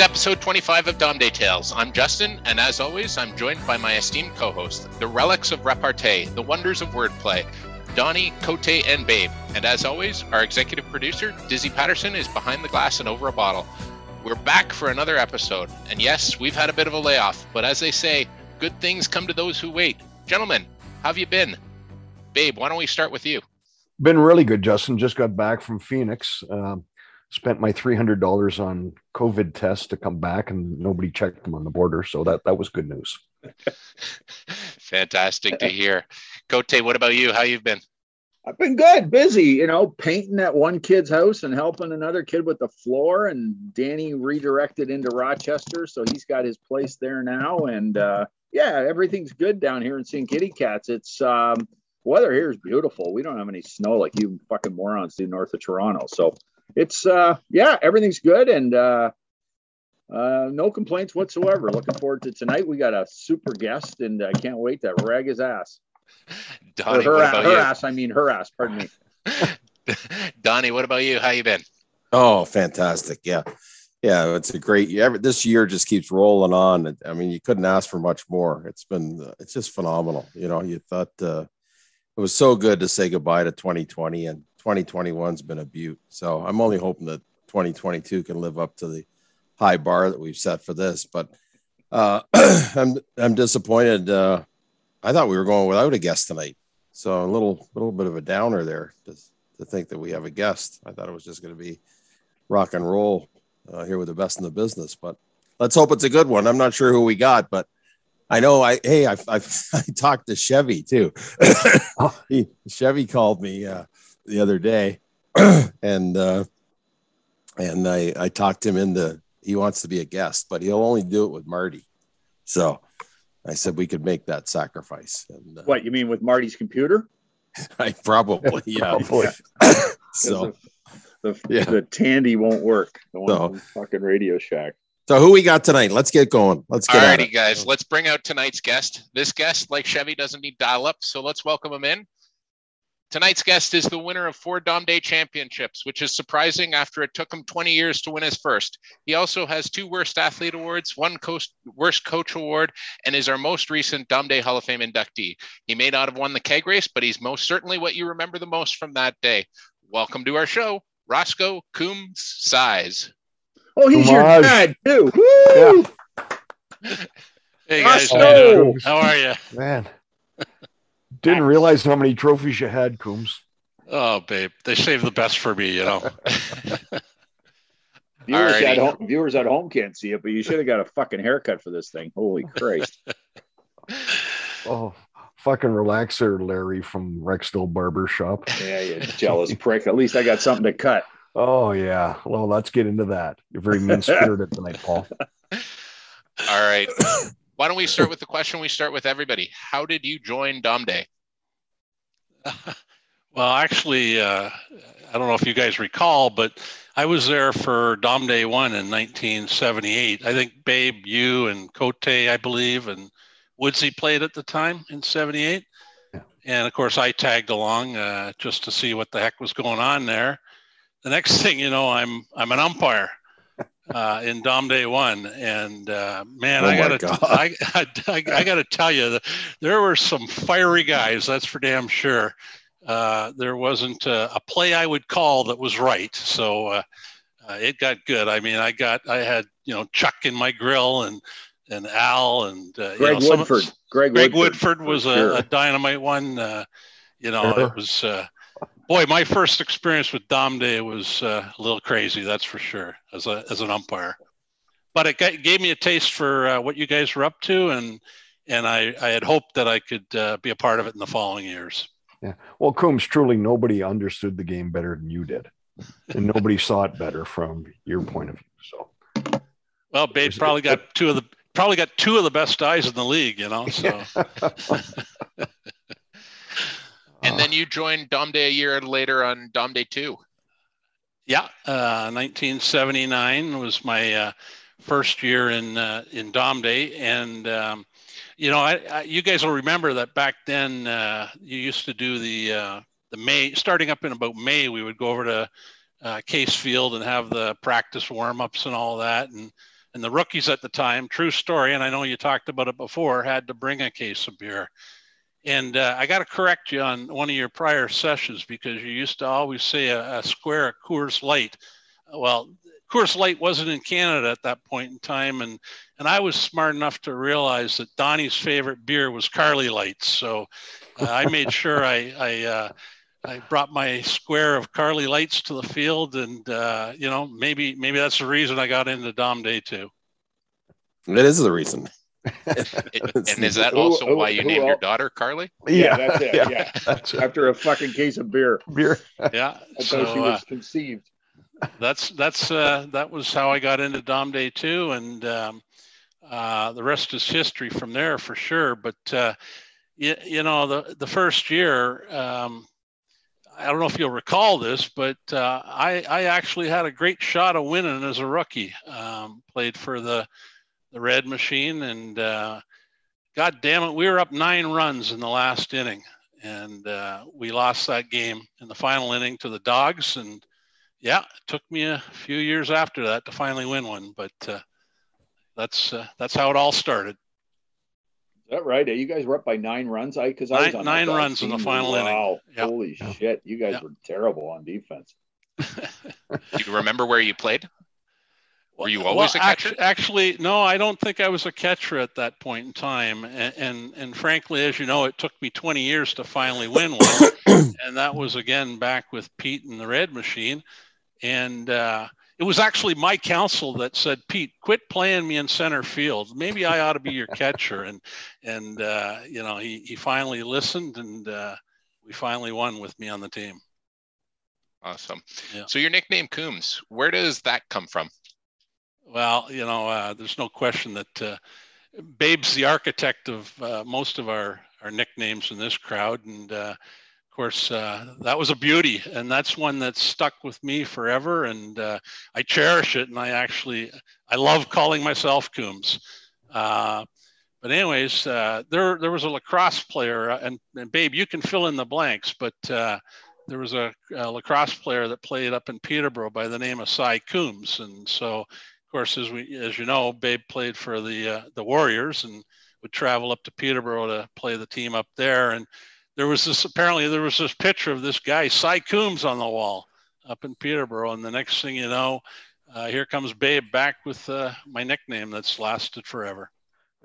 is episode 25 of Dom Day Tales. I'm Justin, and as always, I'm joined by my esteemed co-host, the relics of repartee, the wonders of wordplay, Donnie, Cote, and Babe. And as always, our executive producer, Dizzy Patterson, is behind the glass and over a bottle. We're back for another episode. And yes, we've had a bit of a layoff, but as they say, good things come to those who wait. Gentlemen, how have you been? Babe, why don't we start with you? Been really good, Justin. Just got back from Phoenix. Spent my $300 on COVID tests to come back, and nobody checked them on the border. So that was good news. Fantastic to hear. Cote, what about you? How you've been? I've been good, busy, painting at one kid's house and helping another kid with the floor. And Danny redirected into Rochester, so he's got his place there now. And everything's good down here in St. Kitty Cats. It's weather here is beautiful. We don't have any snow like you fucking morons do north of Toronto. So it's everything's good, and no complaints whatsoever. Looking forward to tonight. We got a super guest, and I can't wait to rag his ass. Donnie, her ass. Pardon me. Donnie, what about you? How you been? Oh, fantastic! Yeah, it's a great year. This year just keeps rolling on. I mean, you couldn't ask for much more. It's just phenomenal. You thought it was so good to say goodbye to 2020 and. 2021's been a beaut. So I'm only hoping that 2022 can live up to the high bar that we've set for this. But I'm disappointed. I thought we were going without a guest tonight. So a little bit of a downer there to think that we have a guest. I thought it was just going to be rock and roll here with the best in the business. But let's hope it's a good one. I'm not sure who we got, but I know. I talked to Chevy too. Chevy called me the other day and I talked him into, he wants to be a guest, but he'll only do it with Marty. So I said we could make that sacrifice. And what you mean with Marty's computer? I probably, yeah. Probably. So the Tandy won't work. The one from fucking Radio Shack. So who we got tonight? Let's get going. Alrighty, guys. Let's bring out tonight's guest. This guest, like Chevy, doesn't need dial up, so let's welcome him in. Tonight's guest is the winner of 4 Dom Day championships, which is surprising after it took him 20 years to win his first. He also has 2 Worst Athlete Awards, 1 Worst Coach Award, and is our most recent Dom Day Hall of Fame inductee. He may not have won the keg race, but he's most certainly what you remember the most from that day. Welcome to our show, Roscoe Coombs Sox. Oh, he's your dad, too. Woo! Yeah. Hey, guys. How are you? Man. Didn't realize how many trophies you had, Coombs. Oh, babe. They saved the best for me, Viewers at home can't see it, but you should have got a fucking haircut for this thing. Holy Christ. Oh, fucking relaxer, Larry from Rexdale Barber Shop. Yeah, you jealous prick. At least I got something to cut. Oh, yeah. Well, let's get into that. You're very mean-spirited tonight, Paul. All right. Why don't we start with the question we start with everybody? How did you join Dom Day? Well, actually, I don't know if you guys recall, but I was there for Dom Day 1 in 1978. I think Babe, you, and Cote, I believe, and Woodsy played at the time in 78. Yeah. And, of course, I tagged along just to see what the heck was going on there. The next thing you know, I'm an umpire. In Dom Day 1, and I gotta tell you, there were some fiery guys. That's for damn sure. There wasn't a play I would call that was right, so it got good. I mean, I had Chuck in my grill and Al and Greg Woodford. Greg Woodford was a dynamite one. It was. Boy, my first experience with Dom Day was a little crazy, that's for sure, as an umpire. But it gave me a taste for what you guys were up to, and I had hoped that I could be a part of it in the following years. Yeah. Well, Coombs, truly nobody understood the game better than you did, and nobody saw it better from your point of view. So, well, Babe probably got 2 of the best eyes in the league, So. Yeah. And then you joined Dom Day a year later on Dom Day 2. Yeah, 1979 was my first year in Dom Day. And, you guys will remember that back then you used to do the May, starting up in about May, we would go over to Case Field and have the practice warm-ups and all that. And And the rookies at the time, true story, and I know you talked about it before, had to bring a case of beer. And I got to correct you on one of your prior sessions, because you used to always say a square of Coors Light. Well, Coors Light wasn't in Canada at that point in time. And I was smart enough to realize that Donnie's favorite beer was Carly Lights. So I made sure I brought my square of Carly Lights to the field, and, you know, maybe that's the reason I got into Dom Day too. That is the reason. And is that also why you named your daughter Carly? Yeah, that's it. Yeah. That's it. After a fucking case of beer. Yeah. That's how she was conceived. That was how I got into Dom Day too. And, the rest is history from there for sure. But, you know, the first year, I don't know if you'll recall this, but I actually had a great shot of winning as a rookie. Played for the Red Machine, and God damn it, we were up 9 runs in the last inning, and we lost that game in the final inning to the Dogs. And yeah, it took me a few years after that to finally win one, but that's how it all started. Is that right? You guys were up by 9 runs? Because I was on 9 runs in the final inning. Wow! Yep. Holy shit! You guys were terrible on defense. Do you remember where you played? Were you always a catcher? Actually, no. I don't think I was a catcher at that point in time. And frankly, as you know, it took me 20 years to finally win one, and that was again back with Pete and the Red Machine. And it was actually my counsel that said, "Pete, quit playing me in center field. Maybe I ought to be your catcher." And you know, he finally listened, and we finally won with me on the team. Awesome. Yeah. So your nickname Coombs, where does that come from? Well, you know, there's no question that Babe's the architect of most of our nicknames in this crowd, and of course, that was a beauty, and that's one that's stuck with me forever, and I cherish it, and I love calling myself Coombs. But anyways, there was a lacrosse player, and Babe, you can fill in the blanks, but there was a lacrosse player that played up in Peterborough by the name of Sy Coombs, and so, of course, as you know, Babe played for the Warriors and would travel up to Peterborough to play the team up there. And there was this picture of this guy Sy Coombs on the wall up in Peterborough. And the next thing you know, here comes Babe back with my nickname that's lasted forever.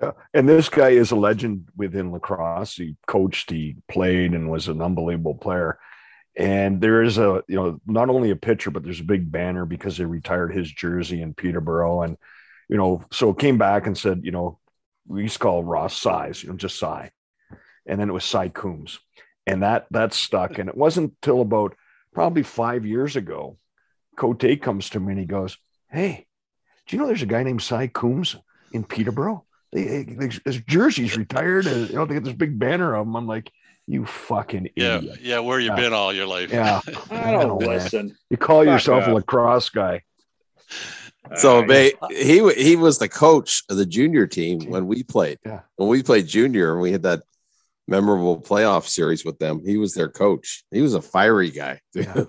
Yeah. And this guy is a legend within lacrosse. He coached, he played, and was an unbelievable player. And there is not only a picture, but there's a big banner because they retired his jersey in Peterborough. And, you know, so came back and said, you know, we used to call Ross Size, you know, just Sy. And then it was Sy Coombs. And that stuck. And it wasn't till about probably 5 years ago, Cote comes to me and he goes, "Hey, do you know there's a guy named Sy Coombs in Peterborough? His jersey's retired. And, you know, they got this big banner of him." I'm like, "You fucking idiot." Yeah, where you been all your life? Yeah. I don't listen. You call yourself a lacrosse guy. So he was the coach of the junior team when we played. Yeah. When we played junior and we had that memorable playoff series with them, he was their coach. He was a fiery guy. Yeah.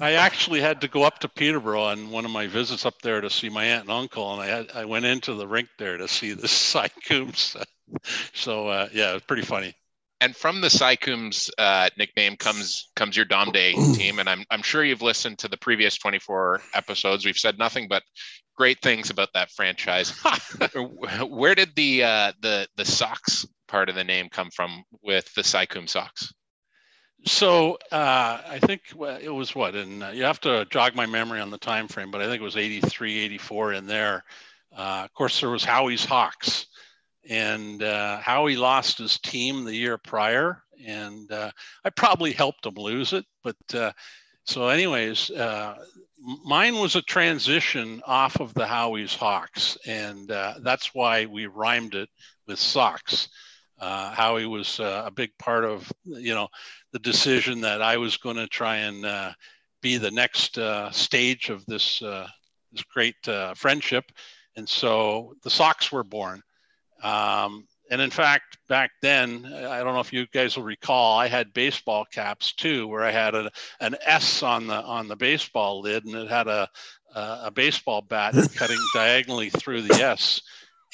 I actually had to go up to Peterborough on one of my visits up there to see my aunt and uncle, and I went into the rink there to see the Sy Coombs. So yeah, it's pretty funny. And from the Sy Coombs nickname comes your Dom Day team, and I'm sure you've listened to the previous 24 episodes. We've said nothing but great things about that franchise. Where did the Sox part of the name come from with the Sy Coombs Sox? So I think it was you have to jog my memory on the time frame, but I think it was 83, 84 in there. Of course, there was Howie's Hawks. And Howie lost his team the year prior, and I probably helped him lose it. But so anyways, mine was a transition off of the Howie's Hawks, and that's why we rhymed it with Sox. Howie was a big part of, you know, the decision that I was going to try and be the next stage of this great friendship. And so the Sox were born. And in fact, back then, I don't know if you guys will recall, I had baseball caps too, where I had an S on the baseball lid, and it had a a baseball bat cutting diagonally through the S.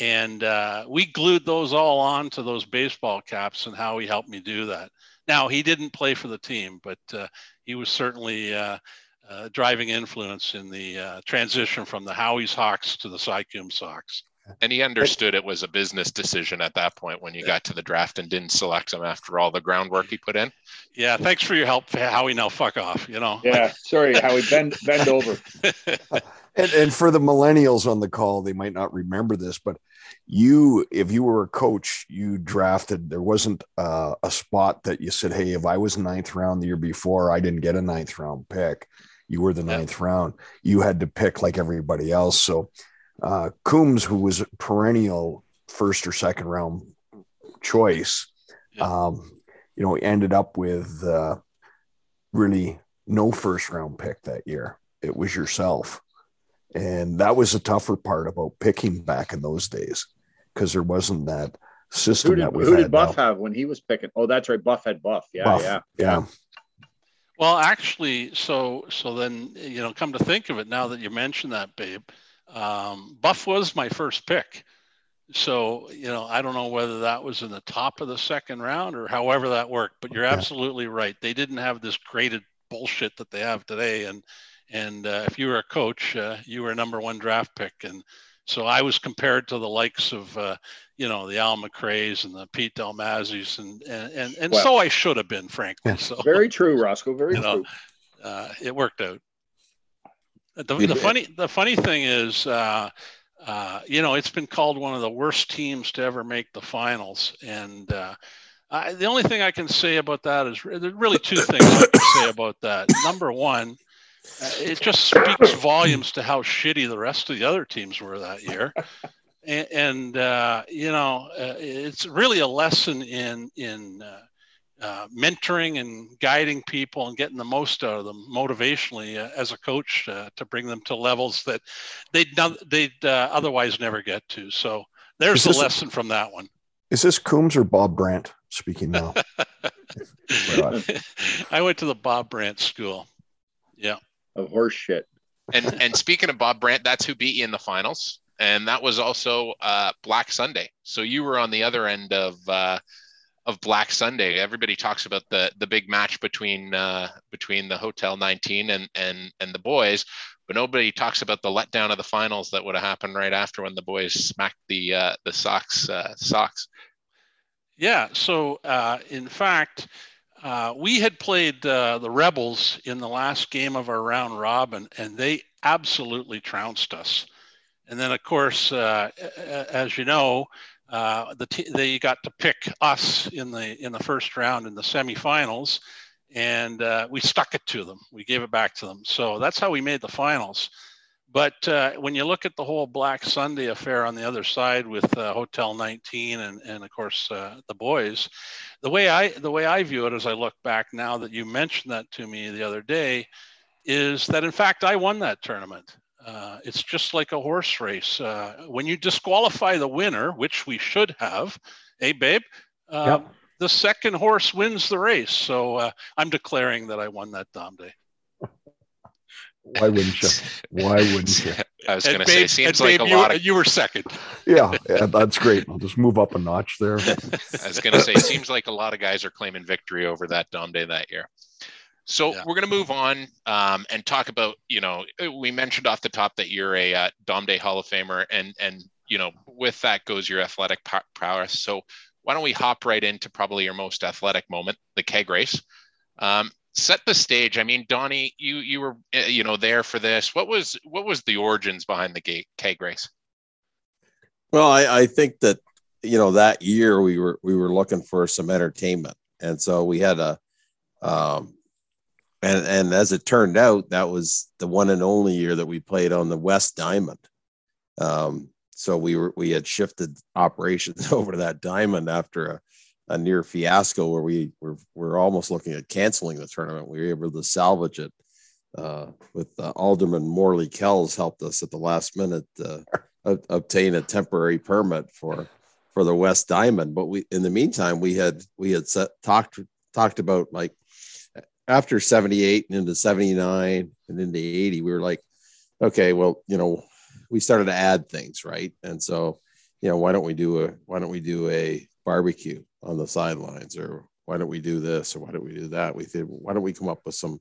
And we glued those all on to those baseball caps, and Howie helped me do that. Now, he didn't play for the team, but he was certainly a driving influence in the transition from the Howie's Hawks to the Sy Coombs Sox. And he understood it was a business decision at that point when you got to the draft and didn't select him after all the groundwork he put in. Yeah, thanks for your help, Howie. Now fuck off, you know. Yeah, sorry, Howie, bend over. And for the millennials on the call, they might not remember this, but you, if you were a coach, you drafted, there wasn't a spot that you said, hey, if I was ninth round the year before, I didn't get a ninth round pick. You were the ninth round. You had to pick like everybody else. So Coombs, who was a perennial first or second round choice, you know, ended up with really no first round pick that year. It was yourself. And that was the tougher part about picking back in those days, because there wasn't that system that we had. Who did Buff have when he was picking? Oh, that's right. Buff had Buff. Yeah, Buff. Yeah. Well, actually, so then, you know, come to think of it, now that you mentioned that, babe, Buff was my first pick. So, you know, I don't know whether that was in the top of the second round or however that worked, but you're absolutely right. They didn't have this graded bullshit that they have today. And if you were a coach, you were a number one draft pick. And so I was compared to the likes of, you know, the Al McCrays and the Pete Delmazzis. And so I should have been, frankly. So, very true, Roscoe. Very true. Know, it worked out. The funny thing is, you know, it's been called one of the worst teams to ever make the finals. And the only thing I can say about that is there's really two things I can say about that. Number one, it just speaks volumes to how shitty the rest of the other teams were that year. And you know, it's really a lesson in mentoring and guiding people and getting the most out of them motivationally as a coach to bring them to levels that they'd otherwise never get to. So there's a lesson from that one. Is this Coombs or Bob Brandt speaking now? I went to the Bob Brandt school. Yeah. Of horse shit. And speaking of Bob Brandt, that's who beat you in the finals. And that was also Black Sunday. So you were on the other end of Black Sunday. Everybody talks about the big match between the Hotel 19 and the boys, but nobody talks about the letdown of the finals that would have happened right after when the boys smacked the Sox. Yeah. So in fact, we had played the Rebels in the last game of our round robin, and they absolutely trounced us. And then, of course, as you know, they got to pick us in the first round in the semifinals, and we stuck it to them. We gave it back to them. So that's how we made the finals. But when you look at the whole Black Sunday affair on the other side with Hotel 19 and of course the boys, the way I view it as I look back now that you mentioned that to me the other day, is that in fact I won that tournament. It's just like a horse race. When you disqualify the winner, which we should have, hey babe, yep. The second horse wins the race. So I'm declaring that I won that Dom Day. Why wouldn't you? I was going to say, seems like a lot of... You were second. Yeah, that's great. I'll just move up a notch there. I was going to say, seems like a lot of guys are claiming victory over that Dom Day that year. So we're going to move on and talk about, you know, we mentioned off the top that you're a Dom Day Hall of Famer and, you know, with that goes your athletic prowess. So why don't we hop right into probably your most athletic moment, the keg race. Set the stage. I mean, Donnie, you were, you know, there for this. What was the origins behind the keg race? Well, I think that, you know, that year we were looking for some entertainment. And so we had a, and as it turned out, that was the one and only year that we played on the West Diamond. So we had shifted operations over to that Diamond after a near fiasco where we were almost looking at canceling the tournament. We were able to salvage it with Alderman Morley Kells helped us at the last minute obtain a temporary permit for the West Diamond. But we, in the meantime, we had talked about, like, after 78 and into 79 and into 80, we were like, okay, well, you know, we started to add things, right? And so, you know, why don't we do a barbecue on the sidelines, or why don't we do this, or why don't we do that? We said, why don't we come up with some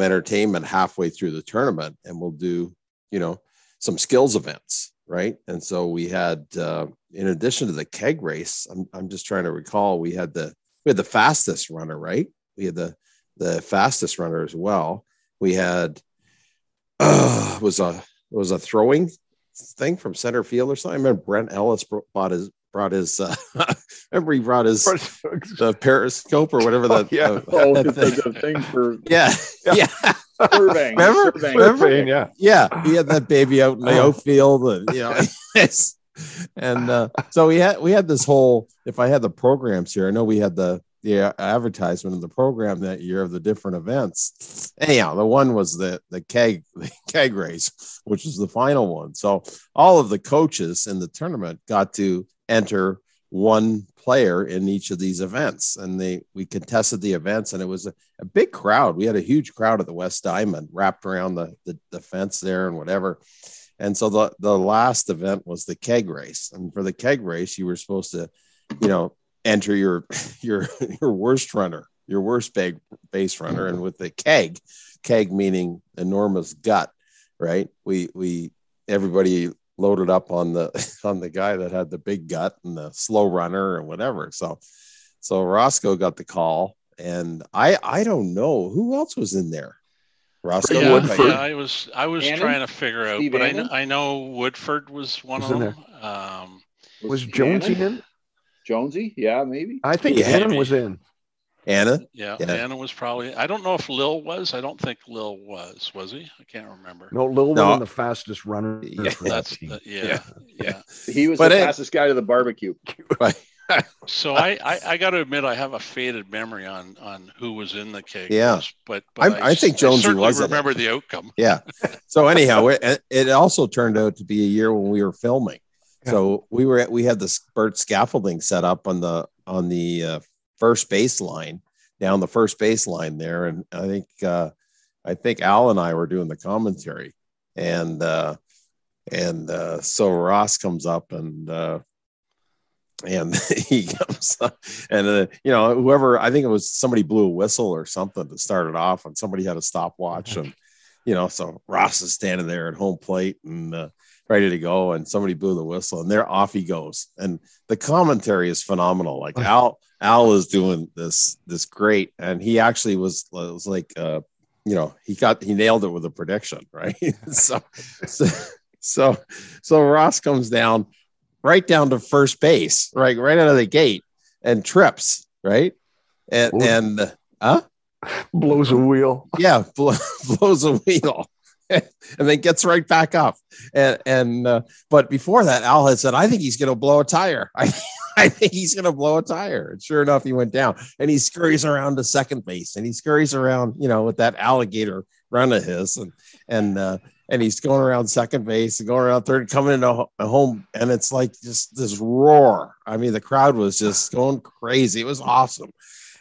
entertainment halfway through the tournament, and we'll do, you know, some skills events, right? And so we had, in addition to the keg race, I'm just trying to recall, we had the fastest runner, right? We had the fastest runner as well. We had it was a throwing thing from center field or something. I remember Brent Ellis brought his periscope or whatever the thing for yeah. Remember, he had that baby out in the outfield, and you know, and so we had this whole. If I had the programs here, I know we had the advertisement of the program that year of the different events. Anyhow, the one was the keg race, which was the final one. So all of the coaches in the tournament got to enter one player in each of these events, and we contested the events, and it was a big crowd. We had a huge crowd at the West Diamond wrapped around the fence there and whatever. And so the last event was the keg race, and for the keg race you were supposed to, you know, enter your worst runner, your worst base runner. And with the keg meaning enormous gut, right? We everybody loaded up on the guy that had the big gut and the slow runner and whatever. So Roscoe got the call, and I don't know who else was in there. Roscoe Woodford. Yeah, I was Anna? Trying to figure out, Steve, but I know Woodford was one of them. Was Jonesy in? Jonesy? Yeah, maybe. I think Anna was in. Anna? Yeah, Anna was probably. I don't know if Lil was. I don't think Lil was he? I can't remember. No, Lil was the fastest runner. Yeah, yeah. He was the fastest guy to the barbecue. So I got to admit, I have a faded memory on who was in the keg. Yeah, but I think Jonesy was. I remember the outcome. Yeah. So anyhow, it also turned out to be a year when we were filming. Yeah. So we had the bird scaffolding set up on the first baseline, down the first baseline there, and I think Al and I were doing the commentary, and so Ross comes up and he comes up, and you know, whoever, I think it was somebody blew a whistle or something to start it off, and somebody had a stopwatch, and you know, so Ross is standing there at home plate and ready to go, and somebody blew the whistle, and there off he goes, and the commentary is phenomenal. Like Al is doing this great, and he actually was like, you know, he nailed it with a prediction, right? so Ross comes down right down to first base, right out of the gate, and trips, right, and blows a wheel. Yeah, blows a wheel. And then gets right back up, and but before that, Al had said, "I think he's going to blow a tire. I think he's going to blow a tire." And sure enough, he went down, and he scurries around to second base, and he scurries around, you know, with that alligator run of his, and he's going around second base and going around third, coming into a home, and it's like just this roar. I mean, the crowd was just going crazy. It was awesome.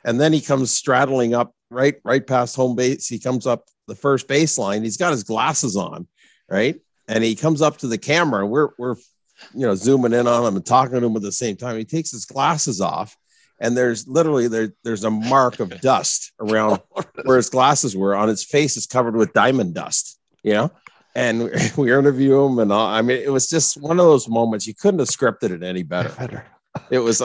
And then he comes straddling up right past home base. He comes up the first baseline. He's got his glasses on, right? And he comes up to the camera. We're you know, zooming in on him and talking to him at the same time. He takes his glasses off, and there's literally there's a mark of dust around where his glasses were on his face. Is covered with diamond dust, you know? And we interview him, and all, I mean, it was just one of those moments. You couldn't have scripted it any better. It was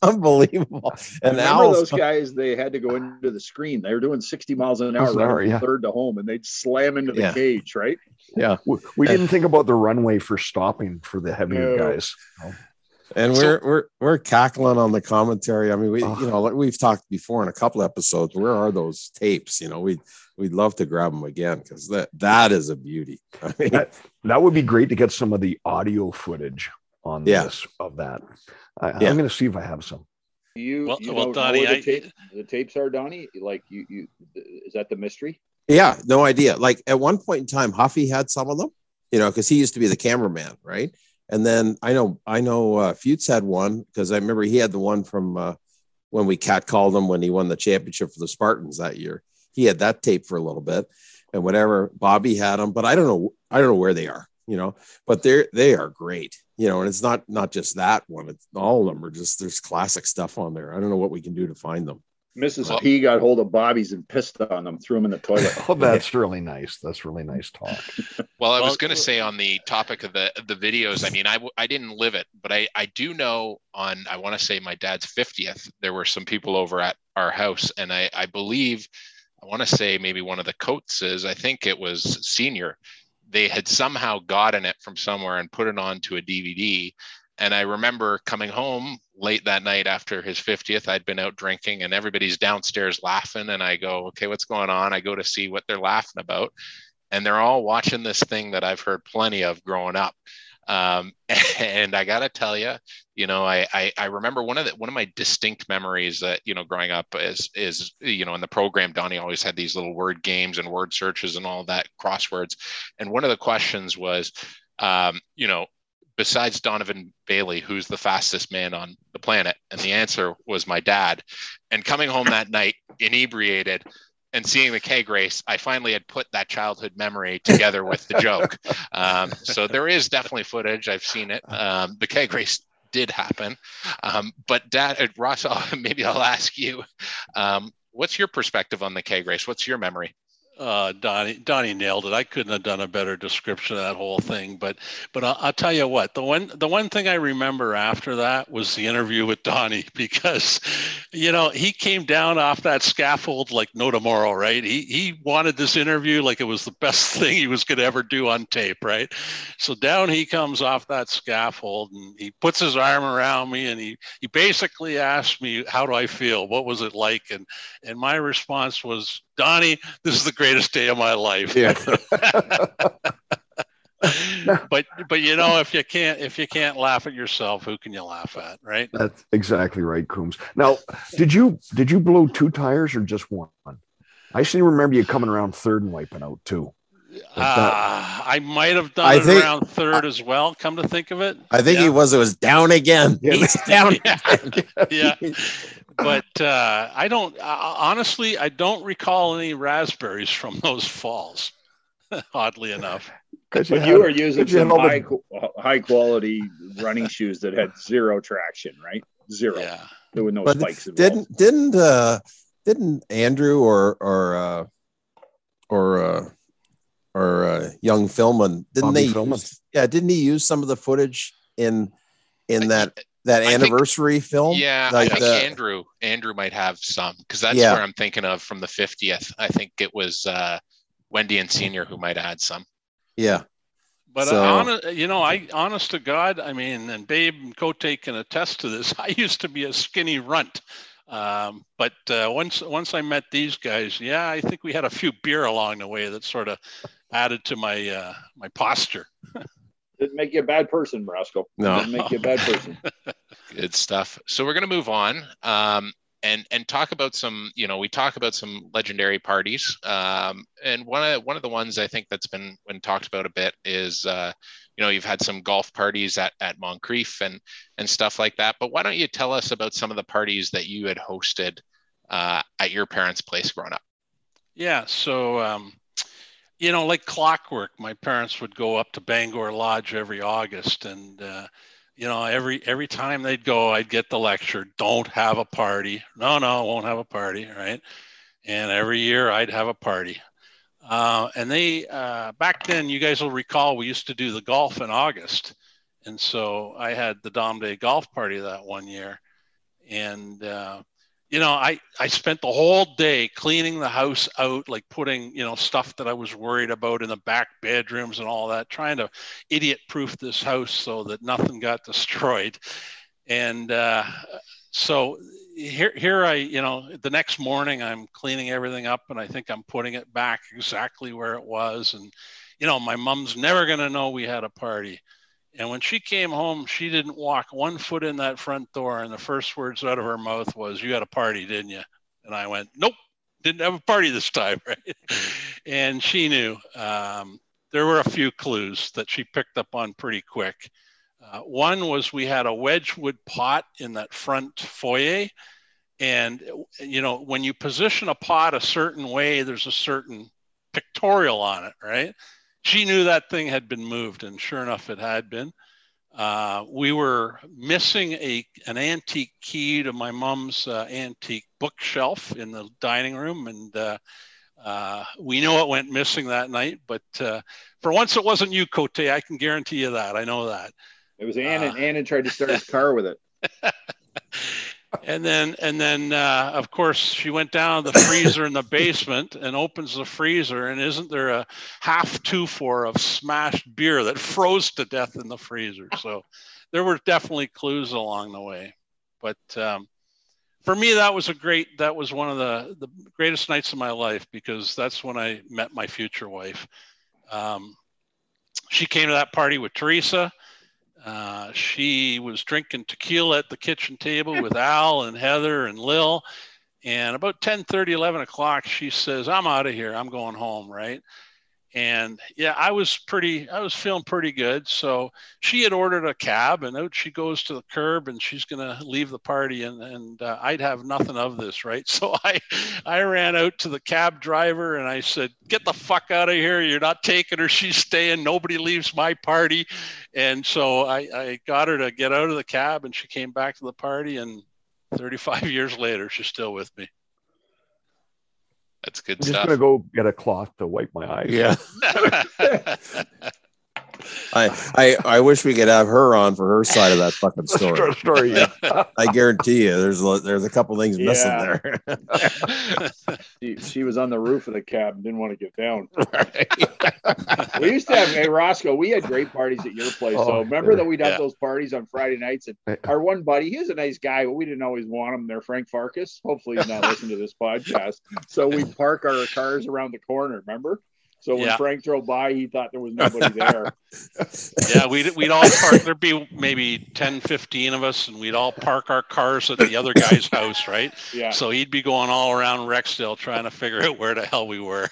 unbelievable. And Al, those guys, they had to go into the screen. They were doing 60 miles an hour, from third to home, and they'd slam into the cage, right? Yeah, we didn't think about the runway for stopping for the heavier guys. No. And we're cackling on the commentary. I mean, you know, like we've talked before in a couple episodes. Where are those tapes? You know, we'd love to grab them again, because that is a beauty. I mean, that would be great to get some of the audio footage on this of that. I'm going to see if I have some. Donnie, the tapes are, Donnie, like you is that the mystery? Yeah, no idea. Like at one point in time, Huffy had some of them, you know, because he used to be the cameraman, right? And then I know Fuchs had one, because I remember he had the one from when we catcalled him when he won the championship for the Spartans that year. He had that tape for a little bit. and whatever. Bobby had them, but I don't know where they are, you know, but they are great, you know, and it's not just that one. It's all of them are just, there's classic stuff on there. I don't know what we can do to find them. Mrs. P got hold of Bobby's and pissed on them, threw them in the toilet. Oh, that's really nice. That's really nice talk. Well, I was going to say on the topic of the videos, I mean, I didn't live it, but I do know on, I want to say my dad's 50th, there were some people over at our house. And I believe, I want to say maybe one of the Coateses, I think it was Senior, they had somehow gotten it from somewhere and put it onto a DVD. And I remember coming home late that night after his 50th, I'd been out drinking and everybody's downstairs laughing. And I go, okay, what's going on? I go to see what they're laughing about. And they're all watching this thing that I've heard plenty of growing up. And I got to tell you, you know, I remember one of my distinct memories that, you know, growing up is, you know, in the program, Donnie always had these little word games and word searches and all that, crosswords. And one of the questions was, you know, besides Donovan Bailey, who's the fastest man on the planet? And the answer was my dad. And coming home that night, inebriated, and seeing the keg race, I finally had put that childhood memory together with the joke. So there is definitely footage. I've seen it. The keg race did happen. But Dad, Ross, maybe I'll ask you, what's your perspective on the keg race? What's your memory? Donnie nailed it. I couldn't have done a better description of that whole thing, but I'll tell you what, the one thing I remember after that was the interview with Donnie, because, you know, he came down off that scaffold like no tomorrow, right? He wanted this interview like it was the best thing he was going to ever do on tape, right? So down he comes off that scaffold and he puts his arm around me and he basically asked me, how do I feel? What was it like? And my response was, Donnie, this is the greatest day of my life. Yeah. but you know, if you can't laugh at yourself, who can you laugh at, right? That's exactly right, Coombs. Now, did you blow two tires or just one? I seem to remember you coming around third and wiping out two. I might have done it around third as well, come to think of it. I think it was down again. Yeah. He's down. Yeah. But I honestly don't recall any raspberries from those falls, oddly enough. But you were using some high quality running shoes that had zero traction, right? Zero. Yeah. There were no spikes involved. Didn't Andrew or young Filman, didn't he use some of the footage in that anniversary film? Yeah, like I think Andrew might have some, because that's where I'm thinking of from the 50th. I think it was Wendy and Senior who might have had some. Yeah. But honest to God, I mean, and Babe and Cote can attest to this, I used to be a skinny runt. But once I met these guys, yeah, I think we had a few beer along the way that sort of added to my posture. Didn't make you a bad person, Roscoe. No. Didn't make you a bad person. Good stuff. So we're going to move on and talk about some, you know, we talk about some legendary parties. And one of the ones I think that's been talked about a bit is, you know, you've had some golf parties at Moncrief and stuff like that. But why don't you tell us about some of the parties that you had hosted at your parents' place growing up? Yeah. So, you know, like clockwork, my parents would go up to Bangor Lodge every August. And, you know, every time they'd go, I'd get the lecture, don't have a party. No, won't have a party. Right. And every year I'd have a party. And they, back then, you guys will recall, we used to do the golf in August. And so I had the Dom Day golf party that one year. And, you know, I spent the whole day cleaning the house out, like putting, you know, stuff that I was worried about in the back bedrooms and all that, trying to idiot-proof this house so that nothing got destroyed. And so here I, you know, the next morning I'm cleaning everything up and I think I'm putting it back exactly where it was. And, you know, my mom's never going to know we had a party. And when she came home, she didn't walk one foot in that front door. And the first words out of her mouth was, you had a party, didn't you? And I went, nope, didn't have a party this time. Right? And she knew. There were a few clues that she picked up on pretty quick. One was we had a Wedgewood pot in that front foyer. And, you know, when you position a pot a certain way, there's a certain pictorial on it, right? She knew that thing had been moved, and sure enough, it had been. We were missing an antique key to my mom's antique bookshelf in the dining room, and we know it went missing that night, but for once it wasn't you, Cote. I can guarantee you that. I know that. It was Anna, and Anna tried to start his car with it. And then, of course, she went down to the freezer in the basement and opens the freezer, and isn't there a half 2-4 of smashed beer that froze to death in the freezer? So there were definitely clues along the way. But for me, that was one of the greatest nights of my life, because that's when I met my future wife. She came to that party with Teresa. She was drinking tequila at the kitchen table with Al and Heather and Lil. And about 10:30, 11 o'clock, she says, "I'm out of here. I'm going home." Right. And yeah, I was feeling pretty good. So she had ordered a cab, and out she goes to the curb, and she's going to leave the party. And I'd have nothing of this. Right. So I ran out to the cab driver, and I said, "Get the fuck out of here. You're not taking her. She's staying. Nobody leaves my party." And so I got her to get out of the cab, and she came back to the party, and 35 years later, she's still with me. That's good stuff. I'm just going to go get a cloth to wipe my eyes. Yeah. I wish we could have her on for her side of that fucking story. Yeah. I guarantee you there's a couple things missing there. She was on the roof of the cab and didn't want to get down. Right. We used to have, hey, Roscoe, we had great parties at your place. Oh, so remember that we'd have those parties on Friday nights, and our one buddy, he was a nice guy, but we didn't always want him there, Frank Farkas. Hopefully he's not listening to this podcast. So we'd park our cars around the corner, remember? So when Frank drove by, he thought there was nobody there. Yeah, we'd all park. There'd be maybe 10, 15 of us, and we'd all park our cars at the other guy's house, right? Yeah. So he'd be going all around Rexdale trying to figure out where the hell we were.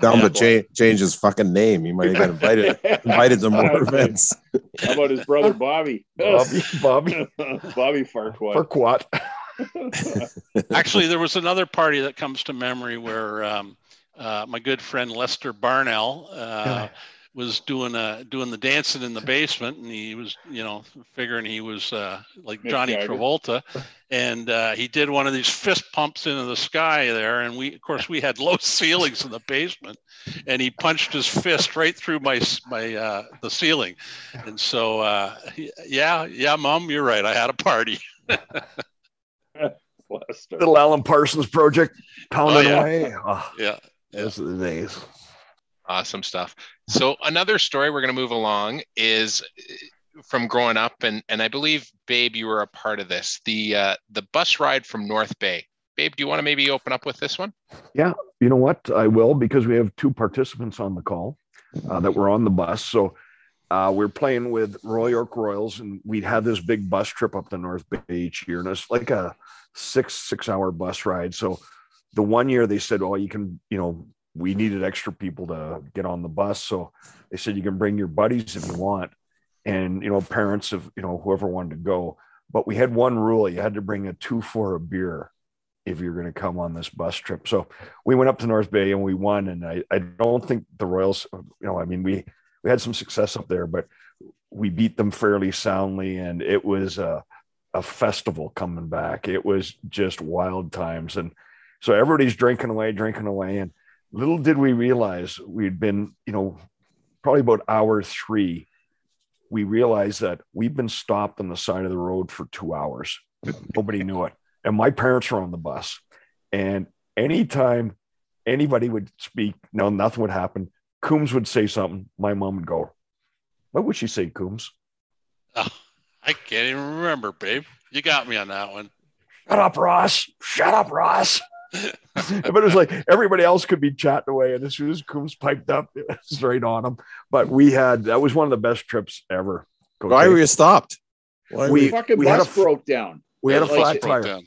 Down to change his fucking name. He might have been invited to more events. How about his brother, Bobby? Bobby Farquaad. Actually, there was another party that comes to memory where... my good friend Lester Barnell was doing the dancing in the basement, and he was, figuring he was like Johnny Travolta, and he did one of these fist pumps into the sky there, and we had low ceilings in the basement, and he punched his fist right through my the ceiling, and so Mom, you're right, I had a party. Lester. Little Alan Parsons Project pounding away. Oh. Yeah. Those are the days. Awesome stuff. So another story we're going to move along is from growing up, and I believe, Babe, you were a part of this. The bus ride from North Bay. Babe, do you want to maybe open up with this one? Yeah, you know what? I will, because we have two participants on the call that were on the bus. So we're playing with Royal York Royals, and we'd have this big bus trip up the North Bay each year, and it's like a six-hour bus ride. So the one year they said, "Oh, you can," we needed extra people to get on the bus, so they said, "You can bring your buddies if you want," and parents of whoever wanted to go. But we had one rule: you had to bring a 2-4 of beer if you're going to come on this bus trip. So we went up to North Bay and we won, and I don't think the Royals, we had some success up there, but we beat them fairly soundly, and it was a festival coming back. It was just wild times. And so everybody's drinking away. And little did we realize we'd been, probably about hour 3, we realized that we've been stopped on the side of the road for 2 hours. Nobody knew it. And my parents were on the bus. And anytime anybody would speak, nothing would happen. Coombs would say something. My mom would go, "What would she say, Coombs?" Oh, I can't even remember, Babe. You got me on that one. Shut up, Ross. But it was like everybody else could be chatting away, and as soon as Coombs piped up, it was right on him. But that was one of the best trips ever. Why were you stopped? We bus broke down. We had a flat tire.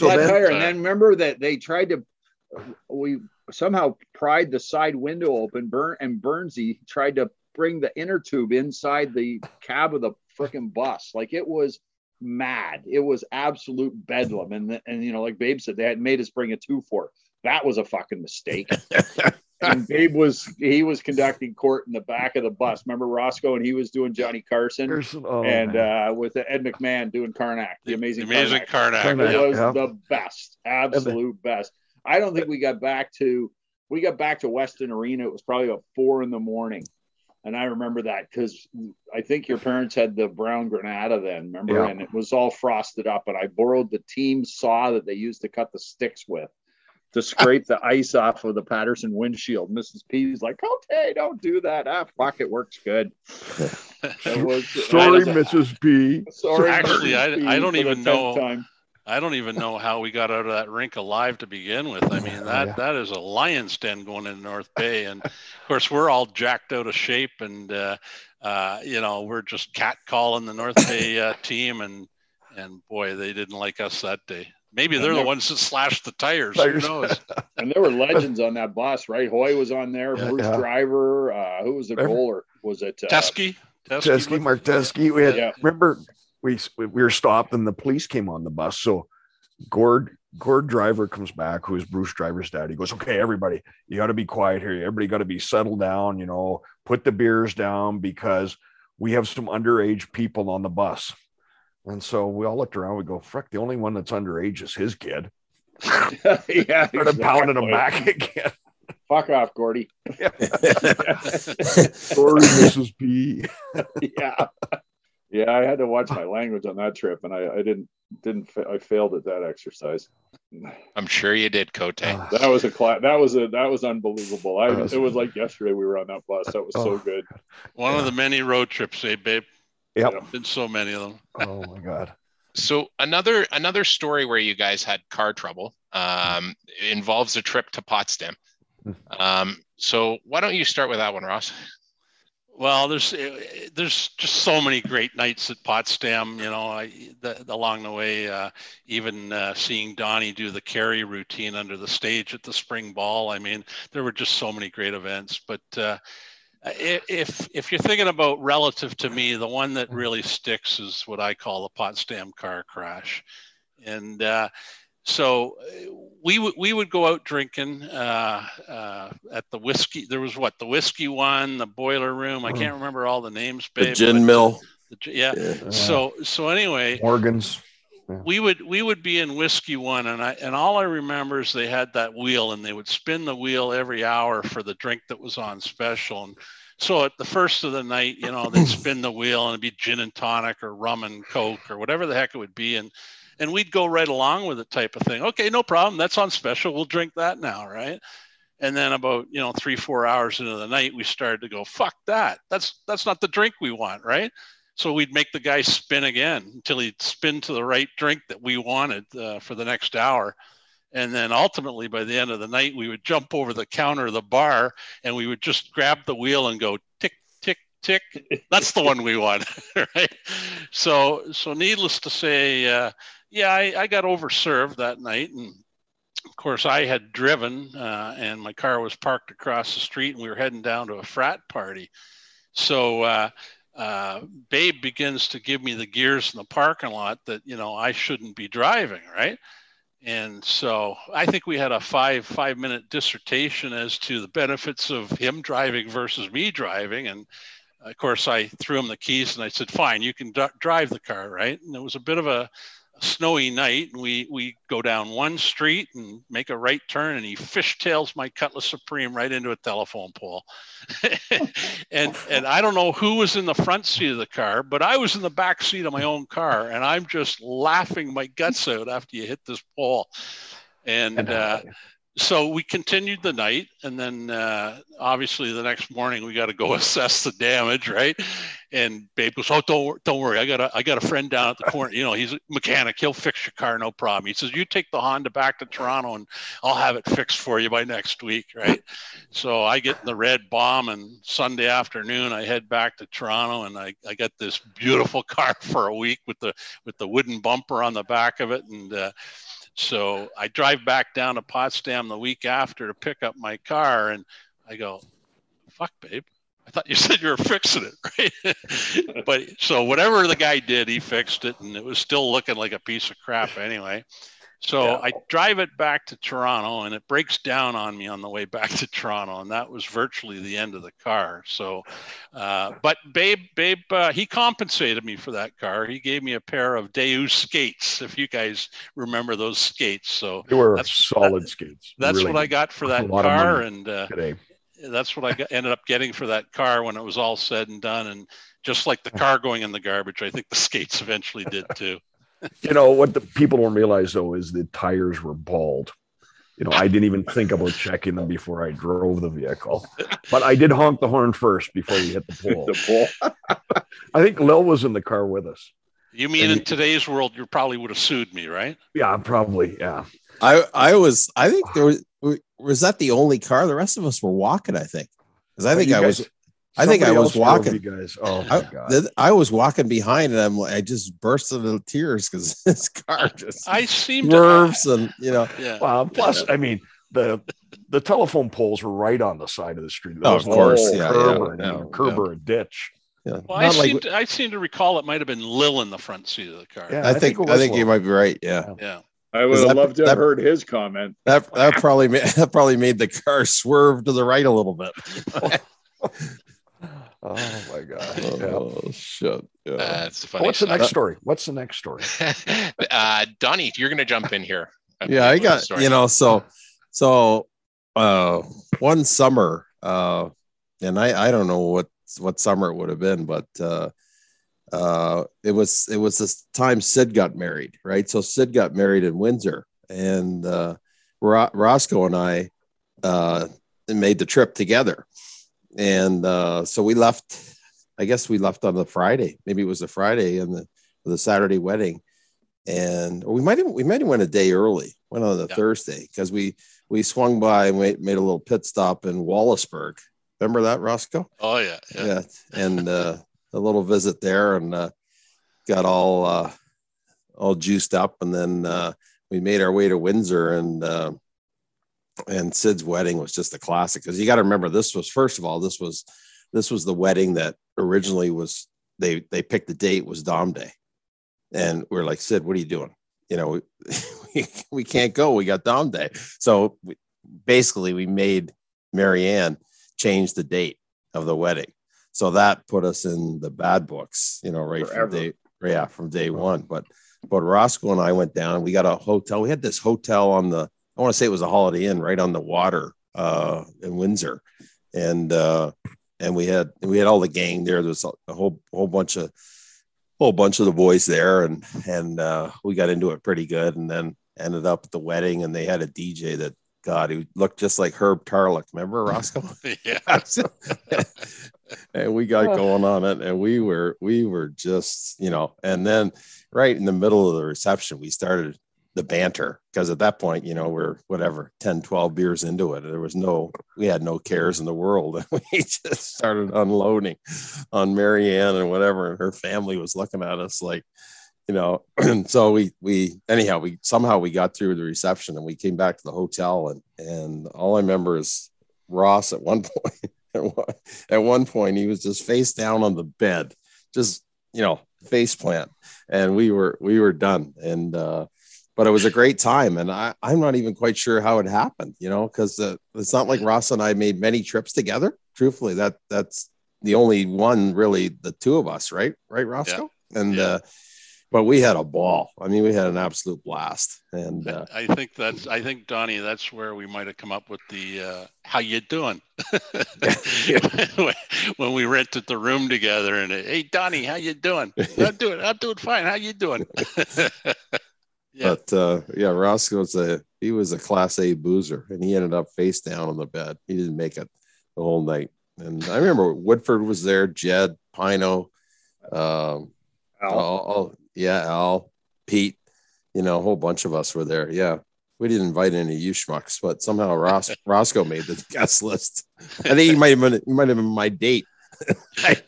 And then remember that they tried to... we somehow pried the side window open, and Bernsey tried to bring the inner tube inside the cab of the freaking bus. Like, it was mad. It was absolute bedlam. And like Babe said, they had made us bring a 2-4. That was a fucking mistake. And Babe was conducting court in the back of the bus. Remember Roscoe, and he was doing Johnny Carson, with Ed McMahon doing Karnak, the amazing Karnak. It was the best, absolute best. I don't think we got back to Western Arena. It was probably about 4 a.m. And I remember that because I think your parents had the brown Granada then, remember? Yeah. And it was all frosted up. And I borrowed the team saw that they used to cut the sticks with to scrape the ice off of the Patterson windshield. Mrs. P's like, okay, don't do that. Ah, fuck, it works good. Sorry, Mrs. P. Sorry, actually, Mrs. P. I don't even know. I don't even know how we got out of that rink alive to begin with. I mean, that is a lion's den going in North Bay. And of course we're all jacked out of shape and, we're just catcalling the North Bay team. And boy, they didn't like us that day. Maybe they're the ones that slashed the tires. Who knows? And there were legends on that bus, right? Hoy was on there. Bruce Driver, who was the goaler? Was it Teskey? Teskey, Mark Teskey. We had, remember, we were stopped and the police came on the bus. So Gord Driver comes back, who is Bruce Driver's dad. He goes, okay, everybody, you got to be quiet here. Everybody got to be settled down, put the beers down because we have some underage people on the bus. And so we all looked around. We go, frick, the only one that's underage is his kid. Started pounding him back again. Fuck off, Gordy. Yeah. Sorry, Mrs. P. Yeah. Yeah, I had to watch my language on that trip, and I failed at that exercise. I'm sure you did, Cote. That was a class. That was unbelievable. It was like yesterday we were on that bus. That was so good. One of the many road trips, babe? Yep. There's been so many of them. Oh my God. So another story where you guys had car trouble involves a trip to Potsdam. So why don't you start with that one, Ross? Well, there's just so many great nights at Potsdam, along the way, even seeing Donnie do the carry routine under the stage at the spring ball. I mean, there were just so many great events, but if you're thinking about relative to me, the one that really sticks is what I call the Potsdam car crash. And so we would go out drinking at the whiskey. There was the whiskey one, the boiler room. I can't remember all the names, babe. The gin mill. So anyway, Morgan's. Yeah. We would be in whiskey one, and all I remember is they had that wheel, and they would spin the wheel every hour for the drink that was on special. And so at the first of the night, they'd spin the wheel, and it'd be gin and tonic or rum and Coke or whatever the heck it would be, and we'd go right along with it type of thing. Okay, no problem. That's on special. We'll drink that now, right? And then about 3-4 hours into the night, we started to go, fuck that. That's not the drink we want, right? So we'd make the guy spin again until he'd spin to the right drink that we wanted for the next hour. And then ultimately by the end of the night, we would jump over the counter of the bar and we would just grab the wheel and go tick, tick, tick. That's the one we want, right? So needless to say, I got overserved that night. And of course I had driven and my car was parked across the street and we were heading down to a frat party. So, Babe begins to give me the gears in the parking lot that, I shouldn't be driving, right? And so I think we had a five-minute dissertation as to the benefits of him driving versus me driving. And, of course, I threw him the keys and I said, fine, you can drive the car, right? And it was a bit of a snowy night. And we go down one street and make a right turn, and he fishtails my Cutlass Supreme right into a telephone pole. and I don't know who was in the front seat of the car, but I was in the back seat of my own car, and I'm just laughing my guts out after you hit this pole. And so we continued the night, and then obviously the next morning we got to go assess the damage, right? And Babe goes, "Oh, don't worry, I got a friend down at the corner. He's a mechanic. He'll fix your car, no problem." He says, "You take the Honda back to Toronto, and I'll have it fixed for you by next week, right?" So I get in the red bomb, and Sunday afternoon I head back to Toronto, and I got this beautiful car for a week with the wooden bumper on the back of it, and. So I drive back down to Potsdam the week after to pick up my car, and I go, fuck, Babe, I thought you said you were fixing it, right? But so whatever the guy did, he fixed it, and it was still looking like a piece of crap anyway. So yeah. I drive it back to Toronto, and it breaks down on me on the way back to Toronto, and that was virtually the end of the car. So, but Babe, he compensated me for that car. He gave me a pair of Daewoo skates, if you guys remember those skates. So they were solid skates. That's really what I got for that car, and today. That's what I ended up getting for that car when it was all said and done. And just like the car going in the garbage, I think the skates eventually did too. You know, what the people don't realize, though, is the tires were bald. You know, I didn't even think about checking them before I drove the vehicle. But I did honk the horn first before you hit the pole. I think Lil was in the car with us. You mean in today's world, you probably would have sued me, right? Yeah, probably. Yeah. I think there was that the only car? The rest of us were walking, I think. Because I think I was walking. You guys. Oh my God. I was walking behind, and I just burst into tears because this car just Yeah. Well, plus, I mean, the telephone poles were right on the side of the street. That was a curb or a ditch. Yeah. Well, I seem to recall it might have been Lil in the front seat of the car. Yeah, I think you might be right. Yeah. Yeah. I would have loved to have heard his comment. That probably made the car swerve to the right a little bit. Oh my God! Oh shit! Yeah. That's funny. What's the next story? Donnie, you're going to jump in here. So one summer, and I don't know what summer it would have been, but. It was this time Sid got married, right? So Sid got married in Windsor, and Roscoe and I made the trip together, and so we left. I guess we left on the Friday. Maybe it was the Friday and the Saturday wedding, and or we might have went a day early. Went on the Thursday because we swung by and we made a little pit stop in Wallaceburg. Remember that, Roscoe? Oh yeah. And. A little visit there, and got all juiced up, and then we made our way to Windsor, and Sid's wedding was just a classic, because you got to remember this was the wedding that originally was they picked the date was Dom Day, and we're like, Sid, what are you doing? You know, we can't go. We got Dom Day, so we made Marianne change the date of the wedding. So that put us in the bad books, you know, from day one. But Roscoe and I went down. We got a hotel. We had this hotel on the, I want to say it was a Holiday Inn right on the water in Windsor, and we had all the gang there. There's a whole bunch of the boys there, and we got into it pretty good, and then ended up at the wedding, and they had a DJ that. God, he looked just like Herb Tarlick. Remember, Roscoe? Yeah. And we got going on it, and we were just, you know, and then right in the middle of the reception, we started the banter, because at that point, you know, we're 10-12 beers into it. There was we had no cares in the world, and we just started unloading on Marianne and whatever, and her family was looking at us like, you know, so we got through the reception, and we came back to the hotel, and all I remember is Ross at one point he was just face down on the bed, just, you know, face plant, and we were done, and but it was a great time, and I'm not even quite sure how it happened, you know, because it's not like Ross and I made many trips together. Truthfully, that's the only one, really, the two of us, right, Roscoe, yeah. And yeah. But we had a ball. I mean, we had an absolute blast. And I think Donnie, that's where we might have come up with the "How you doing?" when we rented the room together. And hey, Donnie, how you doing? I'm doing fine. How you doing? Yeah. But Roscoe was a Class A boozer, and he ended up face down on the bed. He didn't make it the whole night. And I remember Woodford was there, Jed, Pino, Al, Pete, you know, a whole bunch of us were there. Yeah. We didn't invite any you schmucks, but somehow Roscoe made the guest list. I think he might have been my date. I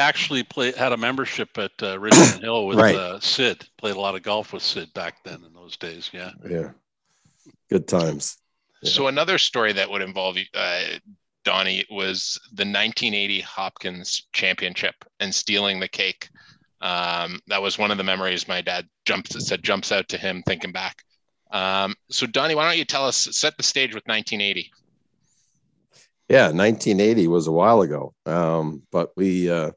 actually had a membership at Richmond Hill with Sid. Played a lot of golf with Sid back then in those days. Yeah. Yeah. Good times. Yeah. So another story that would involve Donnie was the 1980 Hopkins championship and stealing the cake. That was one of the memories my dad jumps out to him thinking back. So Donnie, why don't you tell us, set the stage with 1980? Yeah, 1980 was a while ago. But we, that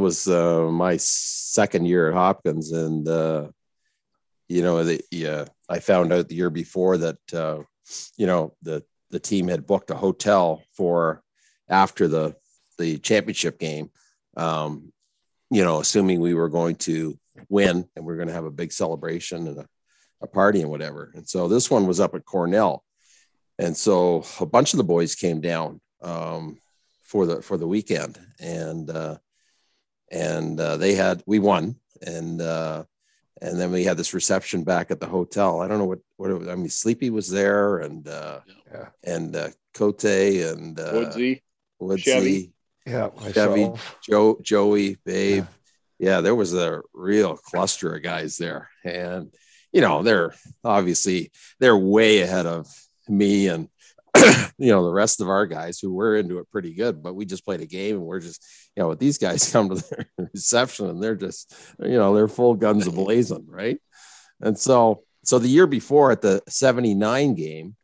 was my second year at Hopkins. And, you know, I found out the year before that, you know, the team had booked a hotel for after the championship game, you know, assuming we were going to win and we're going to have a big celebration and a party and whatever. And so this one was up at Cornell. And so a bunch of the boys came down for the weekend, and we won. And then we had this reception back at the hotel. I don't know what it was. I mean, Sleepy was there and Cote and Woodsy, Chevy. Yeah, Chevy, Joey, Babe. Yeah, there was a real cluster of guys there. And, you know, they're way ahead of me and, you know, the rest of our guys who were into it pretty good, but we just played a game and we're just, you know, these guys come to their reception and they're just, you know, they're full guns ablazing, right? And so the year before at the 79 game,